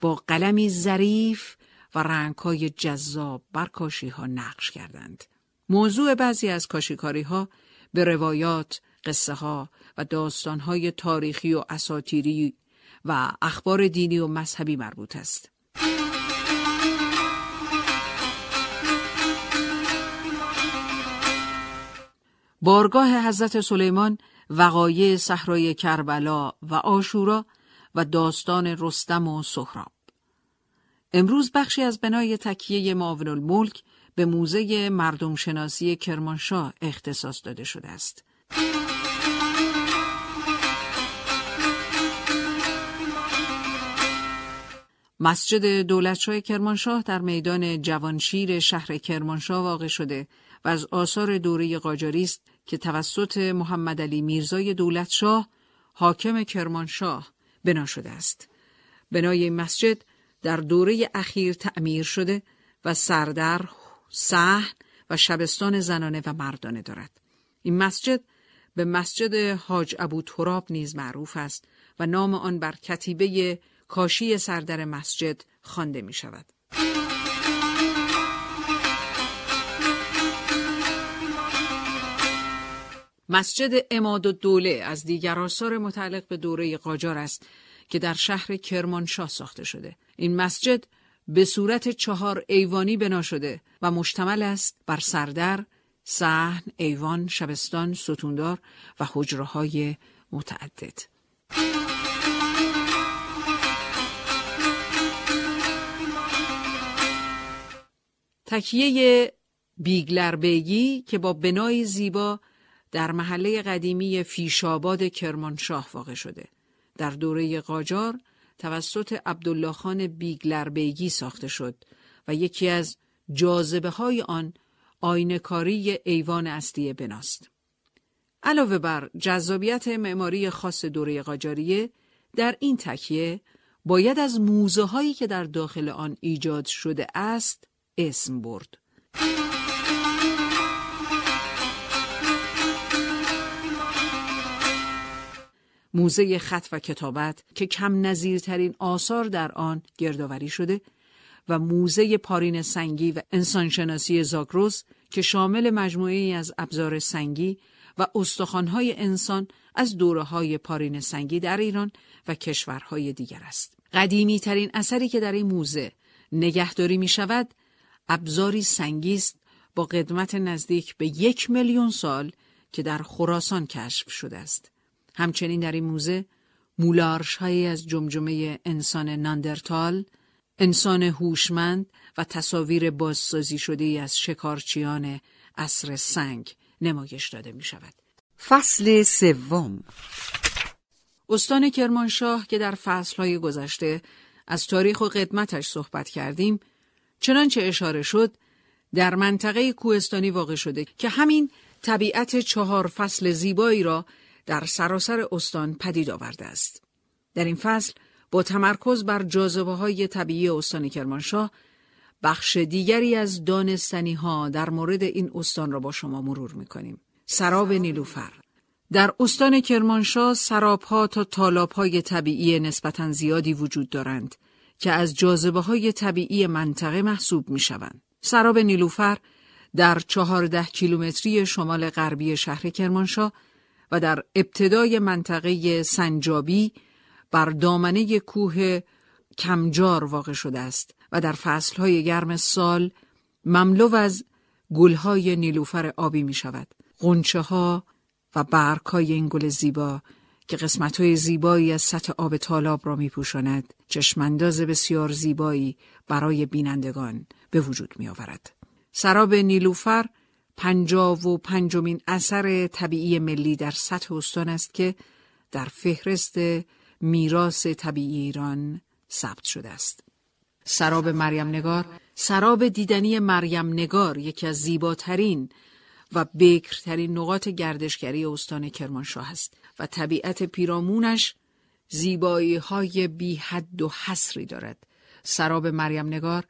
با قلمی ظریف و رنگهای جذاب بر کاشیها نقش کردند. موضوع بعضی از کاشیکاریها به روایات، قصه ها و داستان های تاریخی و اساطیری و اخبار دینی و مذهبی مربوط است. بارگاه حضرت سلیمان، وقایع صحرای کربلا و عاشورا و داستان رستم و سهراب. امروز بخشی از بنای تکیه معاون الملک به موزه مردم شناسی کرمانشاه اختصاص داده شده است. مسجد دولتشاه کرمانشاه در میدان جوانشیر شهر کرمانشاه واقع شده و از آثار دوره قاجاری است که توسط محمد علی میرزای دولتشاه حاکم کرمانشاه بنا شده است. بنای مسجد در دوره اخیر تعمیر شده و سردر، صحن و شبستان زنانه و مردانه دارد. این مسجد به مسجد حاج ابو تراب نیز معروف است و نام آن بر کتیبه کاشی سردر مسجد خوانده می شود. مسجد عمادالدوله از دیگر آثار متعلق به دوره قاجار است که در شهر کرمانشاه ساخته شده. این مسجد به صورت چهار ایوانی بنا شده و مشتمل است بر سردر، صحن، ایوان، شبستان، ستوندار و حجره‌های متعدد. تکیه بیگلر بیگی که با بنای زیبا در محله قدیمی فیشاباد کرمانشاه واقع شده. در دوره قاجار توسط عبدالله خان بیگلر بیگی ساخته شد و یکی از جاذبه های آن آینه‌کاری ایوان اصلی بناست. علاوه بر جذابیت معماری خاص دوره قاجاریه، در این تکیه باید از موزه هایی که در داخل آن ایجاد شده است اسم برد. موزه خط و کتابت که کم نظیرترین آثار در آن گردآوری شده و موزه پارین سنگی و انسانشناسی زاگرس که شامل مجموعه‌ای از ابزار سنگی و استخوان‌های انسان از دوره‌های پارین سنگی در ایران و کشورهای دیگر است. قدیمی‌ترین اثری که در این موزه نگهداری می‌شود، ابزاری سنگی است با قدمت نزدیک به یک میلیون سال که در خراسان کشف شده است. همچنین در این موزه مولارش‌هایی از جمجمه انسان ناندرتال، انسان هوشمند و تصاویر بازسازی شده از شکارچیان عصر سنگ نمایش داده می شود. فصل سوم. استان کرمانشاه که در فصل‌های گذشته از تاریخ و قدمتش صحبت کردیم، چنانچه اشاره شد در منطقه کوهستانی واقع شده که همین طبیعت چهار فصل زیبایی را در سراسر استان پدید آورده است. در این فصل با تمرکز بر جاذبه‌های طبیعی استان کرمانشاه، بخش دیگری از دانستنی‌ها در مورد این استان را با شما مرور می‌کنیم. سراب نیلوفر. در استان کرمانشاه سراب‌ها تا تالاب‌های طبیعی نسبتاً زیادی وجود دارند که از جاذبه‌های طبیعی منطقه محسوب می‌شوند. سراب نیلوفر در چهارده کیلومتری شمال غربی شهر کرمانشاه و در ابتدای منطقه سنجابی بر دامنه کوه کمجار واقع شده است و در فصلهای گرم سال مملو از گلهای نیلوفر آبی می شود. غنچه ها و برگهای این گل زیبا که قسمت‌های زیبایی از سطح آب تالاب را می‌پوشاند، چشم‌انداز بسیار زیبایی برای بینندگان به وجود می‌آورد. سراب نیلوفر پنجاه و پنجمین اثر طبیعی ملی در سطح استان است که در فهرست میراث طبیعی ایران ثبت شده است. سراب مریم نگار، سراب دیدنی مریم نگار یکی از زیباترین و بکرترین نقاط گردشگری استان کرمانشاه است و طبیعت پیرامونش زیبایی‌های بی حد و حصری دارد. سراب مریم نگار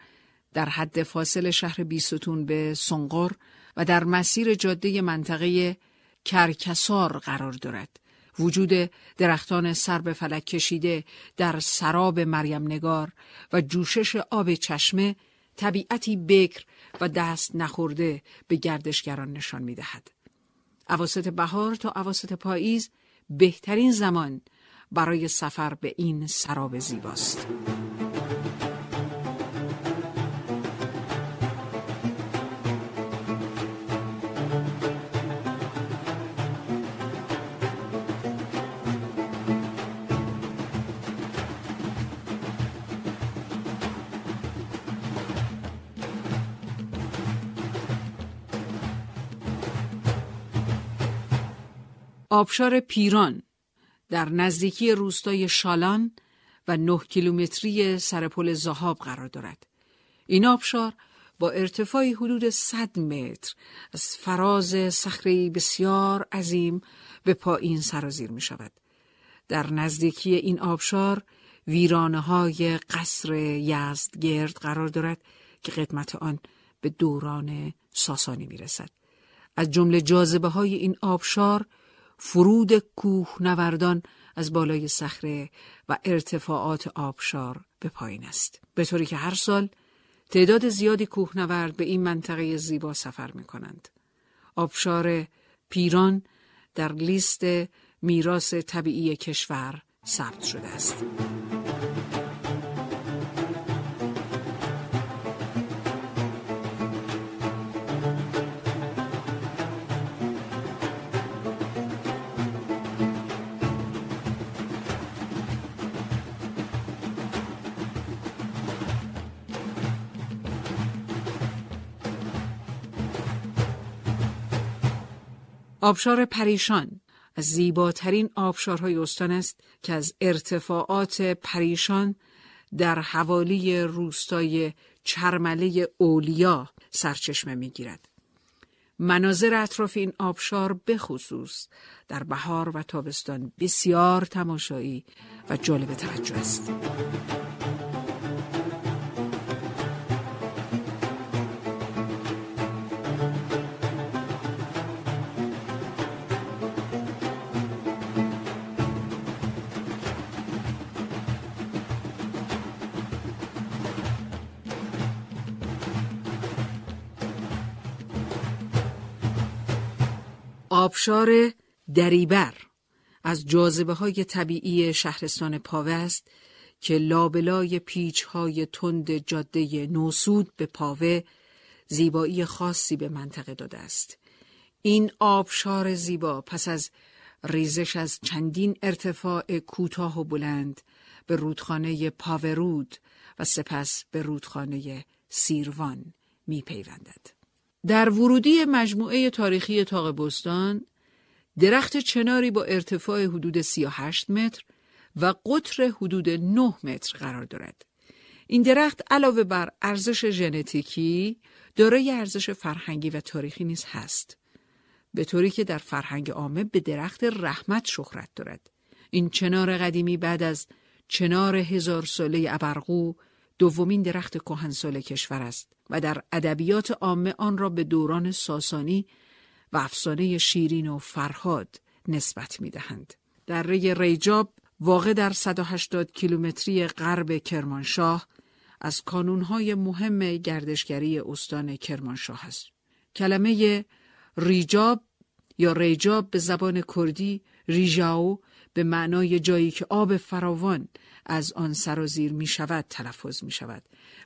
در حد فاصل شهر بیستون به سنقر و در مسیر جاده منطقه کرکسار قرار دارد. وجود درختان سر به فلک کشیده در سراب مریم نگار و جوشش آب چشمه طبیعتی بکر و دست نخورده به گردشگران نشان می دهد. اواسط بهار تا اواسط پاییز بهترین زمان برای سفر به این سراب زیباست. آبشار پیران در نزدیکی روستای شالان و نه کیلومتری سرپل زهاب قرار دارد. این آبشار با ارتفاعی حدود صد متر از فراز صخره‌ای بسیار عظیم به پایین سرازیر می شود. در نزدیکی این آبشار ویرانه‌های قصر یزدگرد قرار دارد که قدمت آن به دوران ساسانی می رسد. از جمله جاذبه‌های این آبشار فرود کوه نوردان از بالای صخره و ارتفاعات آبشار به پایین است، به طوری که هر سال تعداد زیادی کوهنورد به این منطقه زیبا سفر می کنند. آبشار پیران در لیست میراث طبیعی کشور ثبت شده است. آبشار پریشان از زیباترین آبشارهای استان است که از ارتفاعات پریشان در حوالی روستای چرمله اولیا سرچشمه می‌گیرد. مناظر اطراف این آبشار به خصوص در بهار و تابستان بسیار تماشایی و جالب توجه است. آبشار دریبر از جاذبه‌های طبیعی شهرستان پاوه است که لابلای پیچ‌های تند جاده نوسود به پاوه زیبایی خاصی به منطقه داده است. این آبشار زیبا پس از ریزش از چندین ارتفاع کوتاه و بلند به رودخانه پاوه رود و سپس به رودخانه سیروان می‌پیوندد. در ورودی مجموعه تاریخی تاق بستان، درخت چناری با ارتفاع حدود سی و هشت متر و قطر حدود نه متر قرار دارد. این درخت علاوه بر ارزش ژنتیکی، دارای ارزش فرهنگی و تاریخی نیز هست، به طوری که در فرهنگ عامه به درخت رحمت شهرت دارد. این چنار قدیمی بعد از چنار هزار ساله ابرقو دومین درخت کهنسال کشور است و در ادبیات عامه آن را به دوران ساسانی و افسانه شیرین و فرهاد نسبت می‌دهند. دره ریجاب واقع در صد و هشتاد کیلومتری غرب کرمانشاه از کانون‌های مهم گردشگری استان کرمانشاه است. کلمه ریجاب یا ریجاب به زبان کردی ریجاو به معنای جایی که آب فراوان از آن سرازیر می شود تلفظ می شود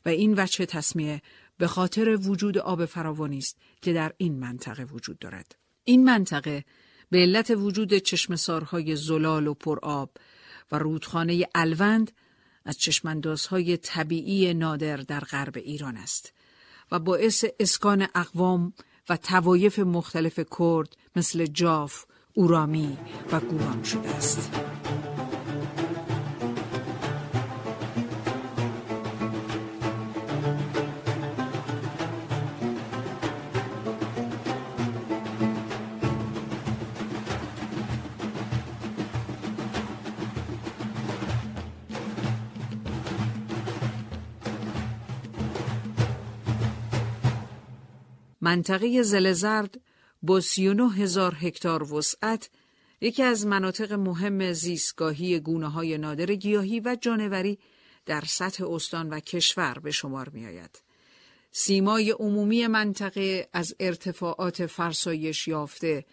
و این وجه تسمیه به خاطر وجود آب فراوانی است که در این منطقه وجود دارد. این منطقه به علت وجود چشمسارهای زلال و پرآب و رودخانه الوند از چشماندازهای طبیعی نادر در غرب ایران است و باعث اسکان اقوام و توایف مختلف کرد مثل جاف، اورامی و گوران شده است. منطقه زلزرد با سی و نه هزار هکتار وسعت یکی از مناطق مهم زیستگاهی گونه‌های نادر گیاهی و جانوری در سطح استان و کشور به شمار می‌آید. سیمای عمومی منطقه از ارتفاعات فرسایش یافته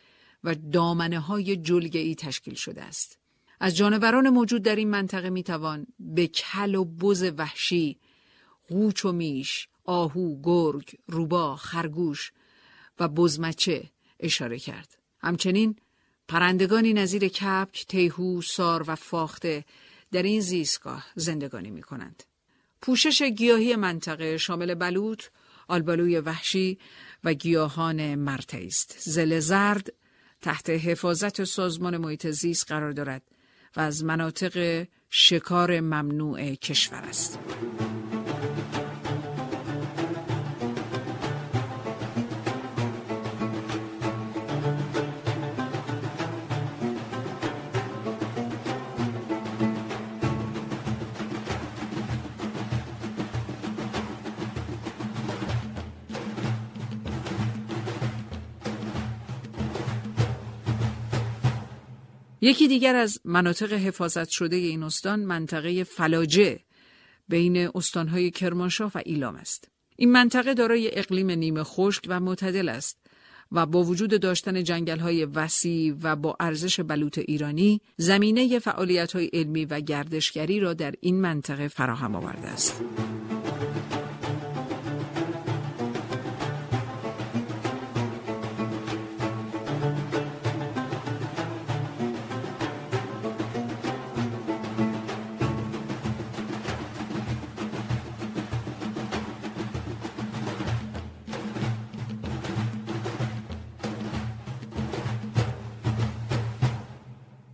و دامنه‌های جلگه‌ای تشکیل شده است. از جانوران موجود در این منطقه می‌توان به کل و بز وحشی، قوچ و میش، آهو، گرگ، روبا، خرگوش و بزمچه اشاره کرد. همچنین پرندگانی نظیر کبک، تیهو، سار و فاخته در این زیستگاه زندگانی می کنند. پوشش گیاهی منطقه شامل بلوط، آلبالوی وحشی و گیاهان مرتعی است. زلزرد تحت حفاظت سازمان محیط زیست قرار دارد و از مناطق شکار ممنوع کشور است. یکی دیگر از مناطق حفاظت شده این استان منطقه فلاجه بین استانهای کرمانشاه و ایلام است. این منطقه دارای اقلیم نیمه خشک و معتدل است و با وجود داشتن جنگل‌های وسیع و با ارزش بلوط ایرانی زمینه فعالیت‌های علمی و گردشگری را در این منطقه فراهم آورده است.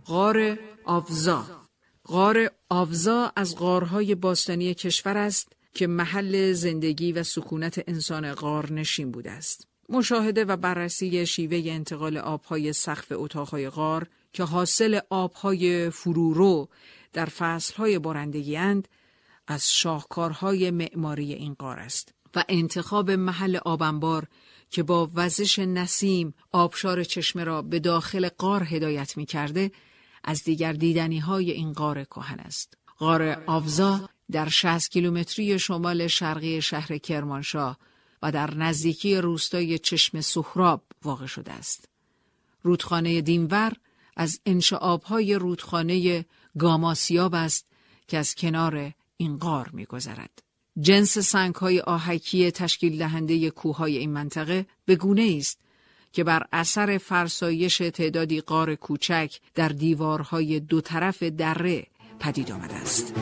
غار آوزا غار آوزا از غارهای باستانی کشور است که محل زندگی و سکونت انسان غارنشین بوده است. مشاهده و بررسی شیوه انتقال آبهای سقف اتاقهای غار که حاصل آبهای فرورو در فصلهای بارندگی اند از شاهکارهای معماری این غار است و انتخاب محل آبانبار که با وزش نسیم آبشار چشمه را به داخل غار هدایت می کرده از دیگر دیدنی های این غار کهن است. غار آوزا در شصت کیلومتری شمال شرقی شهر کرمانشاه و در نزدیکی روستای چشم سهراب واقع شده است. رودخانه دینور از انشعاب‌های رودخانه گاماسیاب است که از کنار این غار می‌گذرد. جنس سنگ‌های آهکی تشکیل دهنده کوه‌های این منطقه به گونه‌ای است که بر اثر فرسایش تعدادی غار کوچک در دیوارهای دو طرف دره پدید آمده است.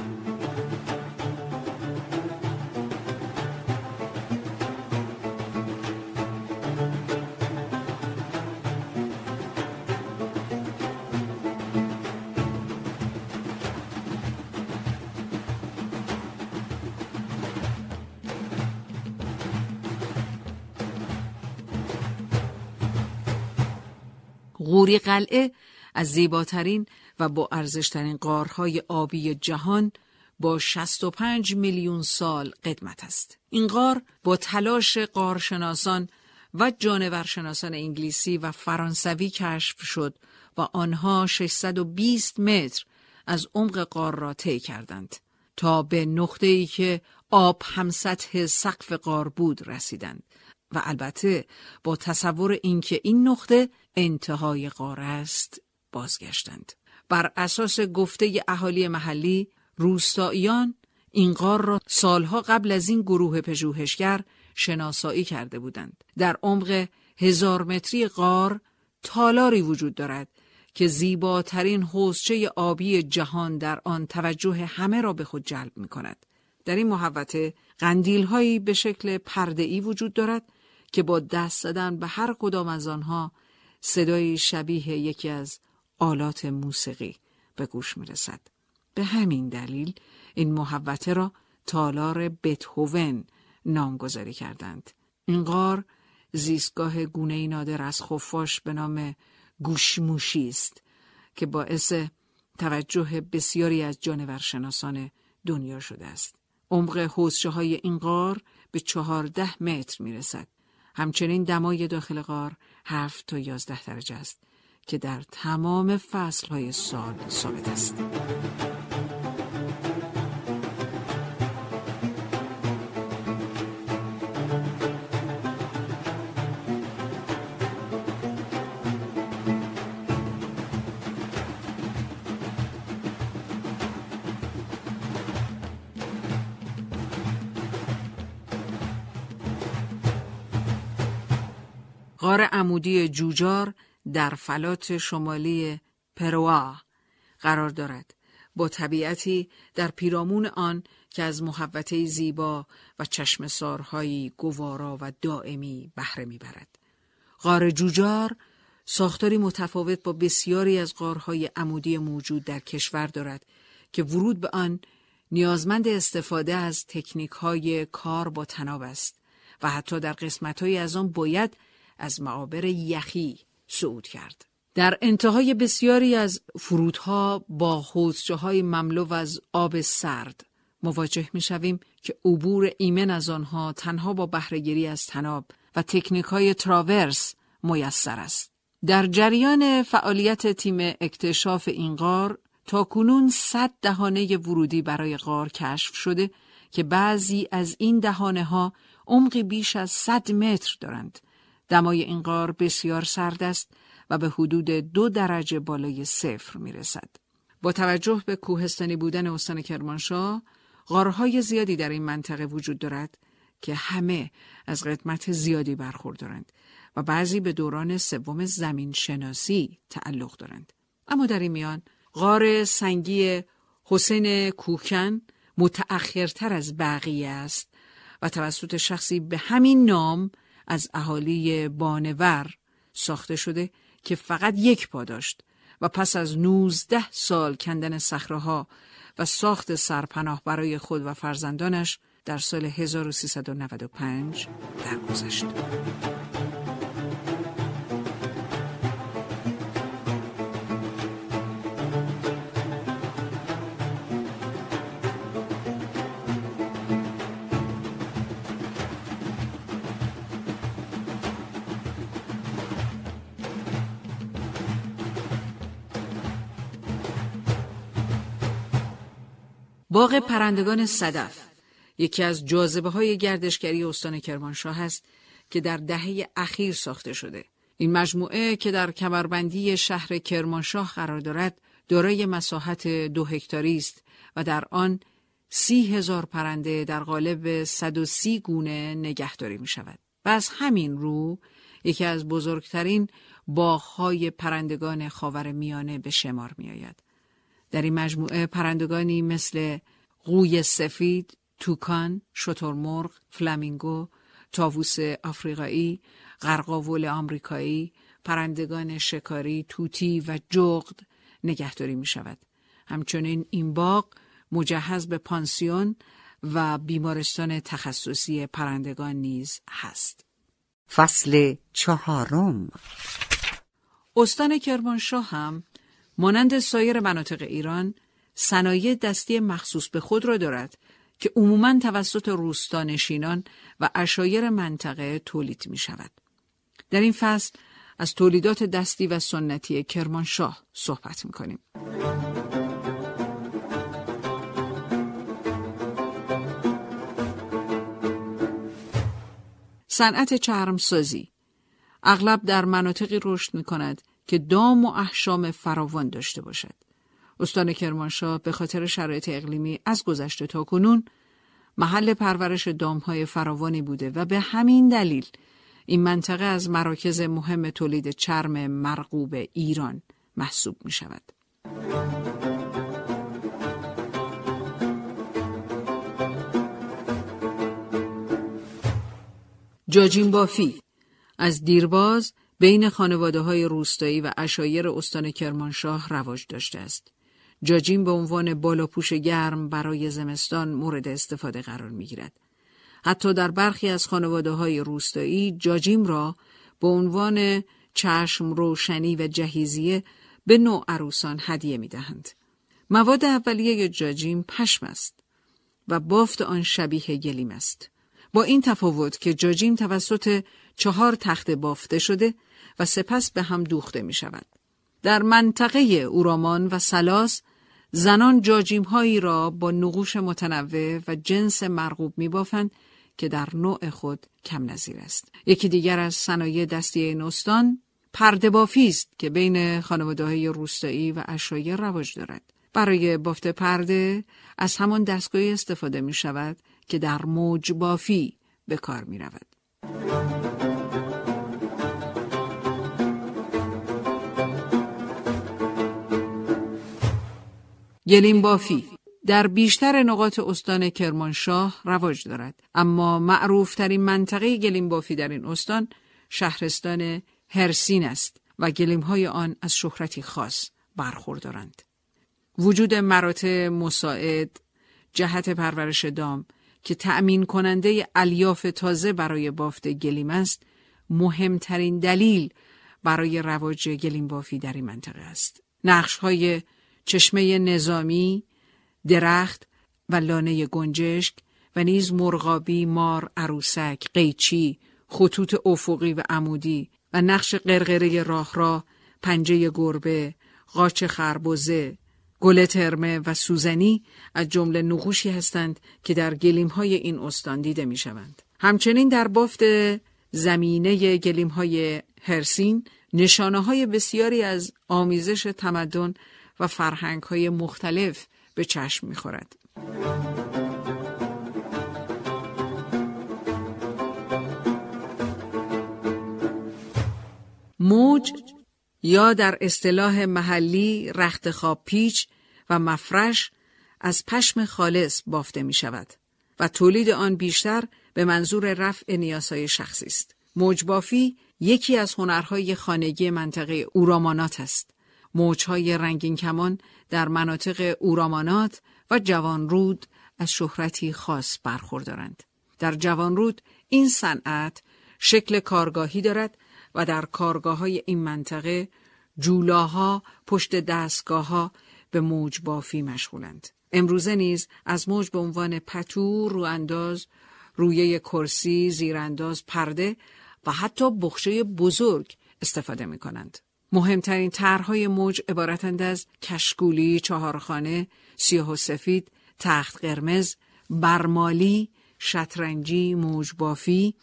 غوری قلعه از زیباترین و با ارزشترین غارهای آبی جهان با شصت و پنج میلیون سال قدمت است. این غار با تلاش غارشناسان و جانورشناسان انگلیسی و فرانسوی کشف شد و آنها ششصد و بیست متر از عمق غار را طی کردند تا به نقطه‌ای که آب هم سطح سقف غار بود رسیدند و البته با تصور اینکه این نقطه انتهای غار است بازگشتند. بر اساس گفته اهالی محلی روستاییان این غار را سالها قبل از این گروه پژوهشگر شناسایی کرده بودند. در عمق هزار متری غار تالاری وجود دارد که زیباترین حوضچه آبی جهان در آن توجه همه را به خود جلب می کند. در این محوطه قندیل‌هایی به شکل پرده‌ای وجود دارد که با دست زدن به هر کدام از آنها صدای شبیه یکی از آلات موسیقی به گوش می رسد. به همین دلیل این محوطه را تالار بتهوون نامگذاری کردند. این غار زیستگاه گونه‌ای نادر از خفاش به نام گوشموشی است که باعث توجه بسیاری از جانورشناسان دنیا شده است. عمق حوضچه‌های این غار به چهارده متر میرسد. همچنین دمای داخل غار هفت تا یازده درجه است که در تمام فصل‌های سال ثابت است. غار عمودی جوجار در فلات شمالی پروا قرار دارد، با طبیعتی در پیرامون آن که از محوطه زیبا و چشمسارهای گوارا و دائمی بهره میبرد. غار جوجار ساختاری متفاوت با بسیاری از غارهای عمودی موجود در کشور دارد که ورود به آن نیازمند استفاده از تکنیک‌های کار با طناب است و حتی در قسمت‌های از آن باید از معابر یخی صعود کرد. در انتهای بسیاری از فرودها با حوضچه‌های مملو از آب سرد مواجه می‌شویم که عبور ایمن از آنها تنها با بهره‌گیری از طناب و تکنیک‌های تراورس میسر است. در جریان فعالیت تیم اکتشاف این غار تاکنون صد دهانه ورودی برای غار کشف شده که بعضی از این دهانه‌ها عمقی بیش از صد متر دارند. دمای این غار بسیار سرد است و به حدود دو درجه بالای صفر می رسد. با توجه به کوهستانی بودن استان کرمانشاه، غارهای زیادی در این منطقه وجود دارد که همه از قدمت زیادی برخوردارند و بعضی به دوران سوم زمین شناسی تعلق دارند. اما در این میان، غار سنگی حسین کوکن متأخرتر از بقیه است و توسط شخصی به همین نام، از اهالی بانور ساخته شده که فقط یک پا داشت و پس از نوزده سال کندن صخره‌ها و ساخت سرپناه برای خود و فرزندانش در سال هزار و سیصد و نود و پنج درگذشت. باغ پرندگان صدف یکی از جاذبه‌های گردشگری استان کرمانشاه است که در دهه اخیر ساخته شده. این مجموعه که در کمربندی شهر کرمانشاه قرار دارد، دارای مساحت دو هکتاری است و در آن سی هزار پرنده در قالب صد و سی گونه نگهداری می شود. و از همین رو یکی از بزرگترین باغ‌های پرندگان خاورمیانه به شمار می آید. در این مجموعه پرندگانی مثل قوی سفید، توکان، شترمرغ، فلامینگو، طاووس آفریقایی، قرقاول آمریکایی، پرندگان شکاری، توتی و جغد نگهداری می شود. همچنین این باغ مجهز به پانسیون و بیمارستان تخصصی پرندگان نیز هست. فصل چهارم. استان کرمانشاه هم مانند سایر مناطق ایران صنایع دستی مخصوص به خود را دارد که عموماً توسط روستانشینان و عشایر منطقه تولید می شود. در این فصل از تولیدات دستی و سنتی کرمانشاه صحبت می کنیم. صنعت چرمسازی اغلب در مناطقی رشد می کند که دام و احشام فراوان داشته باشد. استان کرمانشاه به خاطر شرایط اقلیمی از گذشته تا کنون محل پرورش دامهای فراوانی بوده و به همین دلیل این منطقه از مراکز مهم تولید چرم مرغوب ایران محسوب می شود. جاجین بافی از دیرباز بین خانواده های روستایی و عشایر استان کرمانشاه رواج داشته است. جاجین به عنوان بالاپوش گرم برای زمستان مورد استفاده قرار می گیرد. حتی در برخی از خانواده های روستایی جاجین را به عنوان چشم روشنی و جهیزیه به نوع عروسان هدیه می دهند. مواد اولیه جاجین پشم است و بافت آن شبیه گلیم است. با این تفاوت که جاجین توسط چهار تخت بافته شده و سپس به هم دوخته می شود. در منطقه اورامان و سلاس زنان جاجیم هایی را با نقوش متنوع و جنس مرغوب می بافند که در نوع خود کم نظیر است. یکی دیگر از صنایع دستی این استان پرده بافی است که بین خانواده های روستایی و عشایر رواج دارد. برای بافت پرده از همان دستگاهی استفاده می شود که در موج بافی به کار می رود. گلیم بافی در بیشتر نقاط استان کرمانشاه رواج دارد، اما معروف ترین منطقه گلیم بافی در این استان شهرستان هرسین است و گلیم های آن از شهرتی خاص برخوردارند. وجود مراتع مساعد جهت پرورش دام که تأمین کننده الیاف تازه برای بافت گلیم است، مهمترین دلیل برای رواج گلیم بافی در این منطقه است. نقش های چشمه نظامی، درخت و لانه گنجشک و نیز مرغابی، مار، عروسک، قیچی، خطوط افقی و عمودی و نقش قرقره راهراه، پنجه گربه، قاچ خربوزه، گل ترمه و سوزنی از جمله نقوشی هستند که در گلیم‌های این استان دیده می‌شوند. همچنین در بافت زمینه گلیم‌های هرسین نشانه‌های بسیاری از آمیزش تمدن و فرهنگ‌های مختلف به چشم می‌خورد. موج یا در اصطلاح محلی رخت خواب پیچ و مفرش از پشم خالص بافته می شود و تولید آن بیشتر به منظور رفع نیازهای شخصی است. موج بافی یکی از هنرهای خانگی منطقه اورامانات است. موجهای رنگین کمان در مناطق اورامانات و جوانرود از شهرتی خاص برخوردارند. در جوانرود این صنعت شکل کارگاهی دارد و در کارگاه‌های این منطقه جولاها پشت دستگاه‌ها به موج بافی مشغولند. امروزه نیز از موج به عنوان پتو، روانداز، رویه کرسی، زیرانداز، پرده و حتی بخشه بزرگ استفاده می‌کنند. مهمترین طرح‌های موج عبارتند از کشکولی، چهارخانه، سیاه و سفید، تخت قرمز، برمالی، شطرنجی، موج بافی.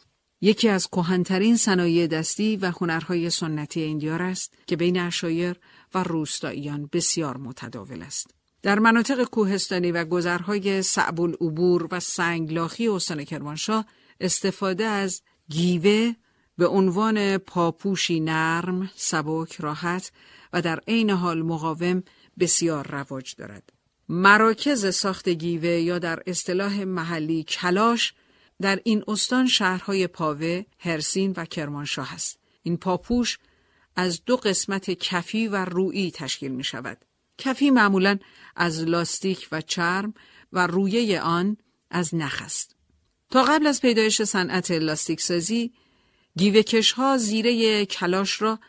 یکی از کهن‌ترین صنایع دستی و هنرهای سنتی این دیار است که بین عشایر و روستاییان بسیار متداول است. در مناطق کوهستانی و گذرهای صعب العبور و سنگلاخی استان کرمانشاه استفاده از گیوه به عنوان پاپوشی نرم، سبک، راحت و در عین حال مقاوم بسیار رواج دارد. مراکز ساخت گیوه یا در اصطلاح محلی کلاش در این استان شهرهای پاوه، هرسین و کرمانشاه است. این پاپوش از دو قسمت کفی و رویی تشکیل می شود. کفی معمولاً از لاستیک و چرم و رویه آن از نخ است. تا قبل از پیدایش صنعت لاستیک سازی، گیوه‌کش ها زیره کلاش را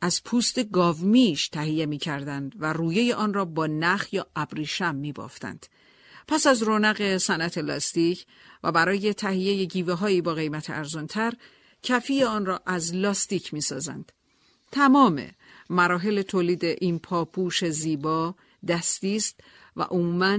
از پوست گاومیش تهیه می کردند و رویه آن را با نخ یا ابریشم می بافتند. پس از رونق صنعت لاستیک و برای تهیه گیوه‌هایی با قیمت ارزان‌تر کفی آن را از لاستیک می‌سازند. تمام مراحل تولید این پاپوش زیبا دستی است و عموماً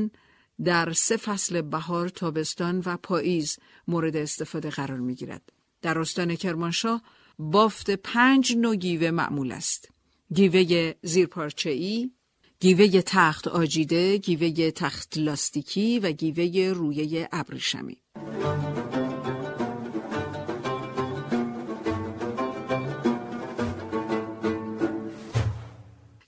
در سه فصل بهار، تابستان و پاییز مورد استفاده قرار می‌گیرد. در استان کرمانشاه بافت پنج نوع گیوه معمول است: گیوه زیرپارچه‌ای، گیوه تخت آجیده، گیوه تخت لاستیکی و گیوه رویه ابریشمی.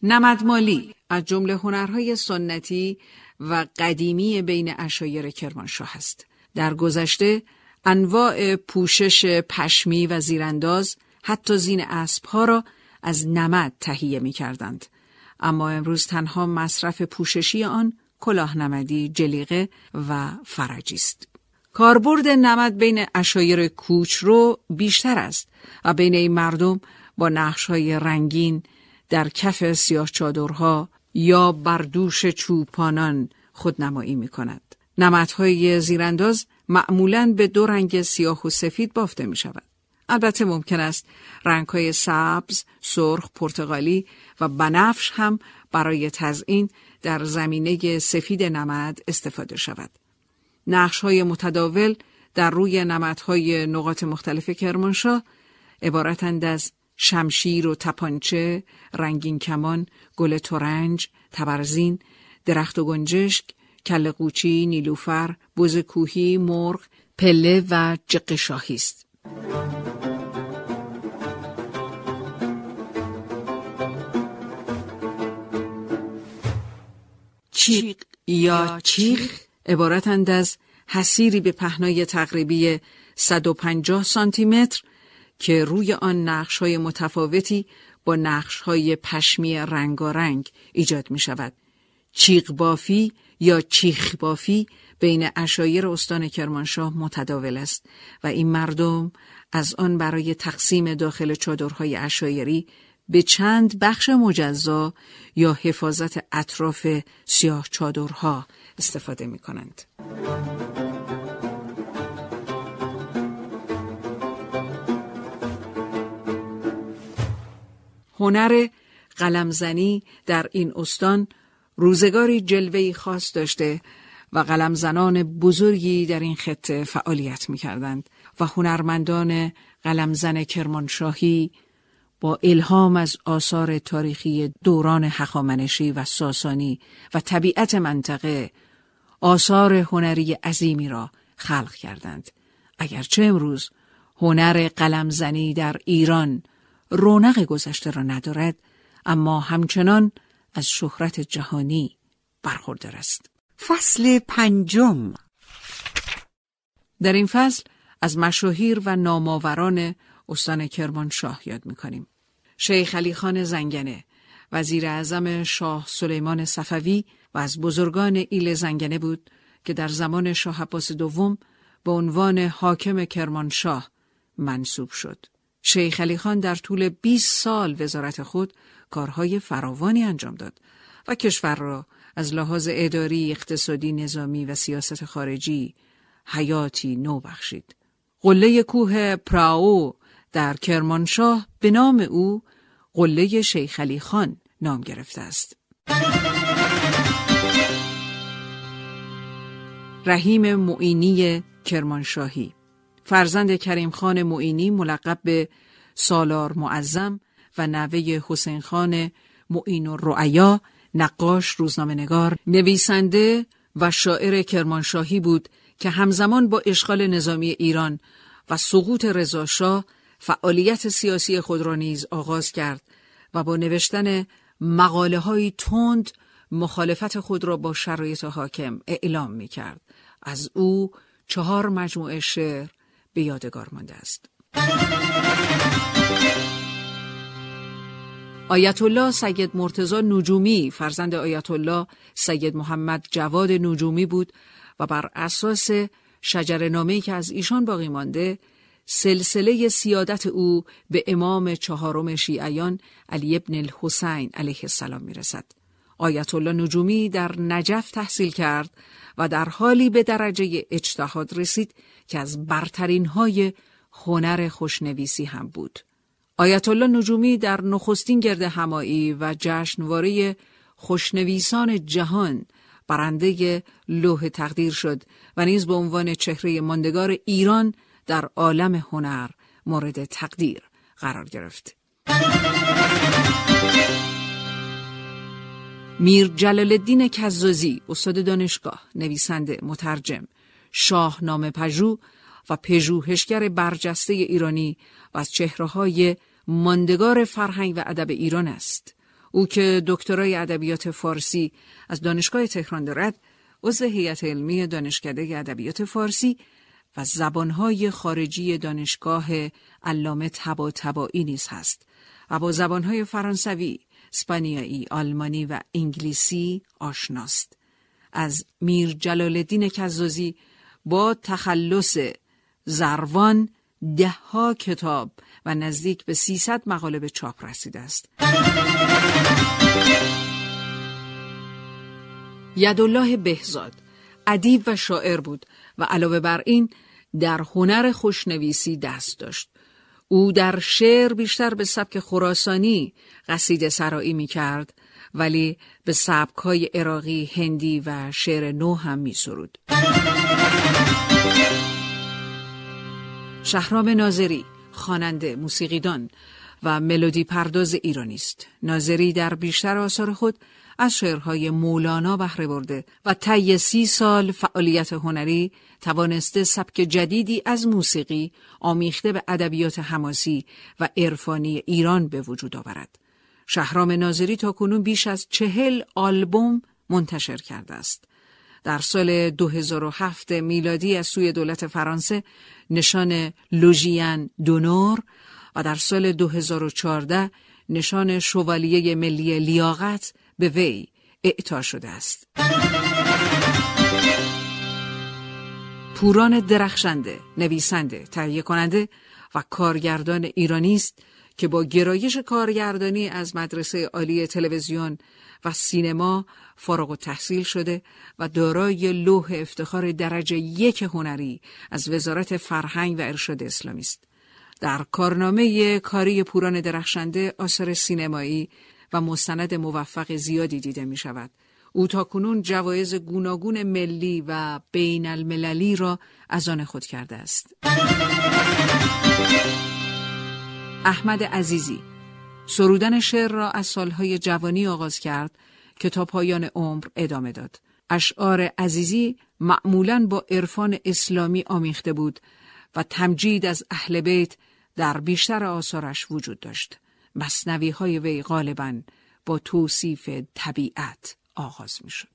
نمدمالی از جمله هنرهای سنتی و قدیمی بین عشایر کرمانشاه است. در گذشته انواع پوشش پشمی و زیرانداز حتی زین اسبها را از نمد تهیه می کردند. اما امروز تنها مصرف پوششی آن کلاه نمدی، جلیقه و فرجی است. کاربرد نمد بین عشایر کوچرو بیشتر است و بین این مردم با نقش‌های رنگین در کف سیاه چادرها یا بردوش چوپانان خودنمایی می کند. نمدهای زیرانداز معمولاً به دو رنگ سیاه و سفید بافته می شود. البته ممکن است رنگ‌های سبز، سرخ، پرتقالی و بنفش هم برای تزئین در زمینه سفید نمد استفاده شود. نقش‌های متداول در روی نمدهای نقاط مختلف کرمانشاه عبارتند از شمشیر و تپانچه، رنگین کمان، گل ترنج، تبرزین، درخت و گنجشک، کله قوچی، نیلوفر، بز کوهی، مرغ، پله و جق شاهی است. چیق یا چیخ عبارتند از حصیری به پهنای تقریبی صد و پنجاه سانتی متر که روی آن نقش‌های متفاوتی با نقش‌های پشمی رنگارنگ ایجاد می‌شود. چیق بافی یا چیخ بافی بین عشایر استان کرمانشاه متداول است و این مردم از آن برای تقسیم داخل چادرهای عشایری به چند بخش مجزا یا حفاظت اطراف سیاه چادرها استفاده می کنند. هنر قلمزنی در این استان روزگاری جلوه‌ای خاص داشته و قلمزنان بزرگی در این خطه فعالیت می کردند و هنرمندان قلمزن کرمانشاهی با الهام از آثار تاریخی دوران هخامنشی و ساسانی و طبیعت منطقه آثار هنری عظیمی را خلق کردند. اگرچه امروز هنر قلمزنی در ایران رونق گذشته را ندارد، اما همچنان از شهرت جهانی برخوردار است. فصل پنجم. در این فصل از مشاهیر و ناماوران استان کرمانشاه یاد می‌کنیم. شیخ علی خان زنگنه، وزیر اعظم شاه سلیمان صفوی و از بزرگان ایل زنگنه بود که در زمان شاه عباس دوم به عنوان حاکم کرمانشاه منصوب شد. شیخ علی خان در طول بیست سال وزارت خود کارهای فراوانی انجام داد و کشور را از لحاظ اداری، اقتصادی، نظامی و سیاست خارجی حیاتی نو بخشید. قله کوه پراو در کرمانشاه به نام او قله شیخ علی خان نام گرفته است. رحیم مؤینی کرمانشاهی، فرزند کریم خان مؤینی ملقب به سالار معظم و نوه حسین خان مؤین الرؤیا، نقاش، روزنامه‌نگار، نویسنده و شاعر کرمانشاهی بود که همزمان با اشغال نظامی ایران و سقوط رضا شاه فعالیت سیاسی خود را نیز آغاز کرد و با نوشتن مقاله‌های تند مخالفت خود را با شرایط حاکم اعلام می‌کرد. از او چهار مجموعه شعر به یادگار مانده است. آیت الله سید مرتضی نجومی، فرزند آیت الله سید محمد جواد نجومی بود و بر اساس شجره‌نامه‌ای که از ایشان باقی مانده، سلسله سیادت او به امام چهارم شیعیان علی ابن الحسین علیه السلام میرسد. آیت الله نجومی در نجف تحصیل کرد و در حالی به درجه اجتهاد رسید که از برترین های هنر خوشنویسی هم بود. آیت الله نجومی در نخستین گرد همایی و جشنواره خوشنویسان جهان برنده لوح تقدیر شد و نیز به عنوان چهره ماندگار ایران در عالم هنر مورد تقدیر قرار گرفت. میر جلال الدین کزازی، استاد دانشگاه، نویسنده، مترجم، شاهنامه پژوه و پژوهشگر برجسته ایرانی و از چهره‌های ماندگار فرهنگ و ادب ایران است. او که دکترای ادبیات فارسی از دانشگاه تهران دارد، عضو هیئت علمی دانشکده ادبیات فارسی و زبانهای خارجی دانشگاه علامه طباطبایی نیز هست و با زبانهای فرانسوی، اسپانیایی، آلمانی و انگلیسی آشناست. از میر جلال الدین کزازی با تخلص زروان ده ها کتاب و نزدیک به سیصد مقاله به چاپ رسیده است. یدالله بهزاد ادیب و شاعر بود و علاوه بر این در هنر خوشنویسی دست داشت. او در شعر بیشتر به سبک خراسانی قصیده سرایی می کرد، ولی به سبک‌های عراقی، هندی و شعر نو هم می سرود. شهرام ناظری خواننده، موسیقیدان و ملودی پرداز ایرانی است. ناظری در بیشتر آثار خود از شعرهای مولانا بهره برده و طی سی سال فعالیت هنری توانسته سبک جدیدی از موسیقی آمیخته به ادبیات حماسی و عرفانی ایران به وجود آورد. شهرام ناظری تاکنون بیش از چهل آلبوم منتشر کرده است. در سال دو هزار و هفت میلادی از سوی دولت فرانسه نشان لوژیان دونور و در سال دو هزار و چهارده نشان شوالیه ملی لیاقت به وی اعطا شده است. پوران درخشنده نویسنده، تهیه کننده و کارگردان ایرانی است که با گرایش کارگردانی از مدرسه عالی تلویزیون و سینما فارغ التحصیل شده و دارای لوح افتخار درجه یک هنری از وزارت فرهنگ و ارشاد اسلامی است. در کارنامه کاری پوران درخشنده آثار سینمایی و مستند موفق زیادی دیده می شود. او تاکنون جوایز گوناگون ملی و بین المللی را از آن خود کرده است. احمد عزیزی سرودن شعر را از سالهای جوانی آغاز کرد که تا پایان عمر ادامه داد. اشعار عزیزی معمولاً با عرفان اسلامی آمیخته بود و تمجید از اهل بیت در بیشتر آثارش وجود داشت. مثنوی‌های وی غالباً با توصیف طبیعت آغاز می‌شد.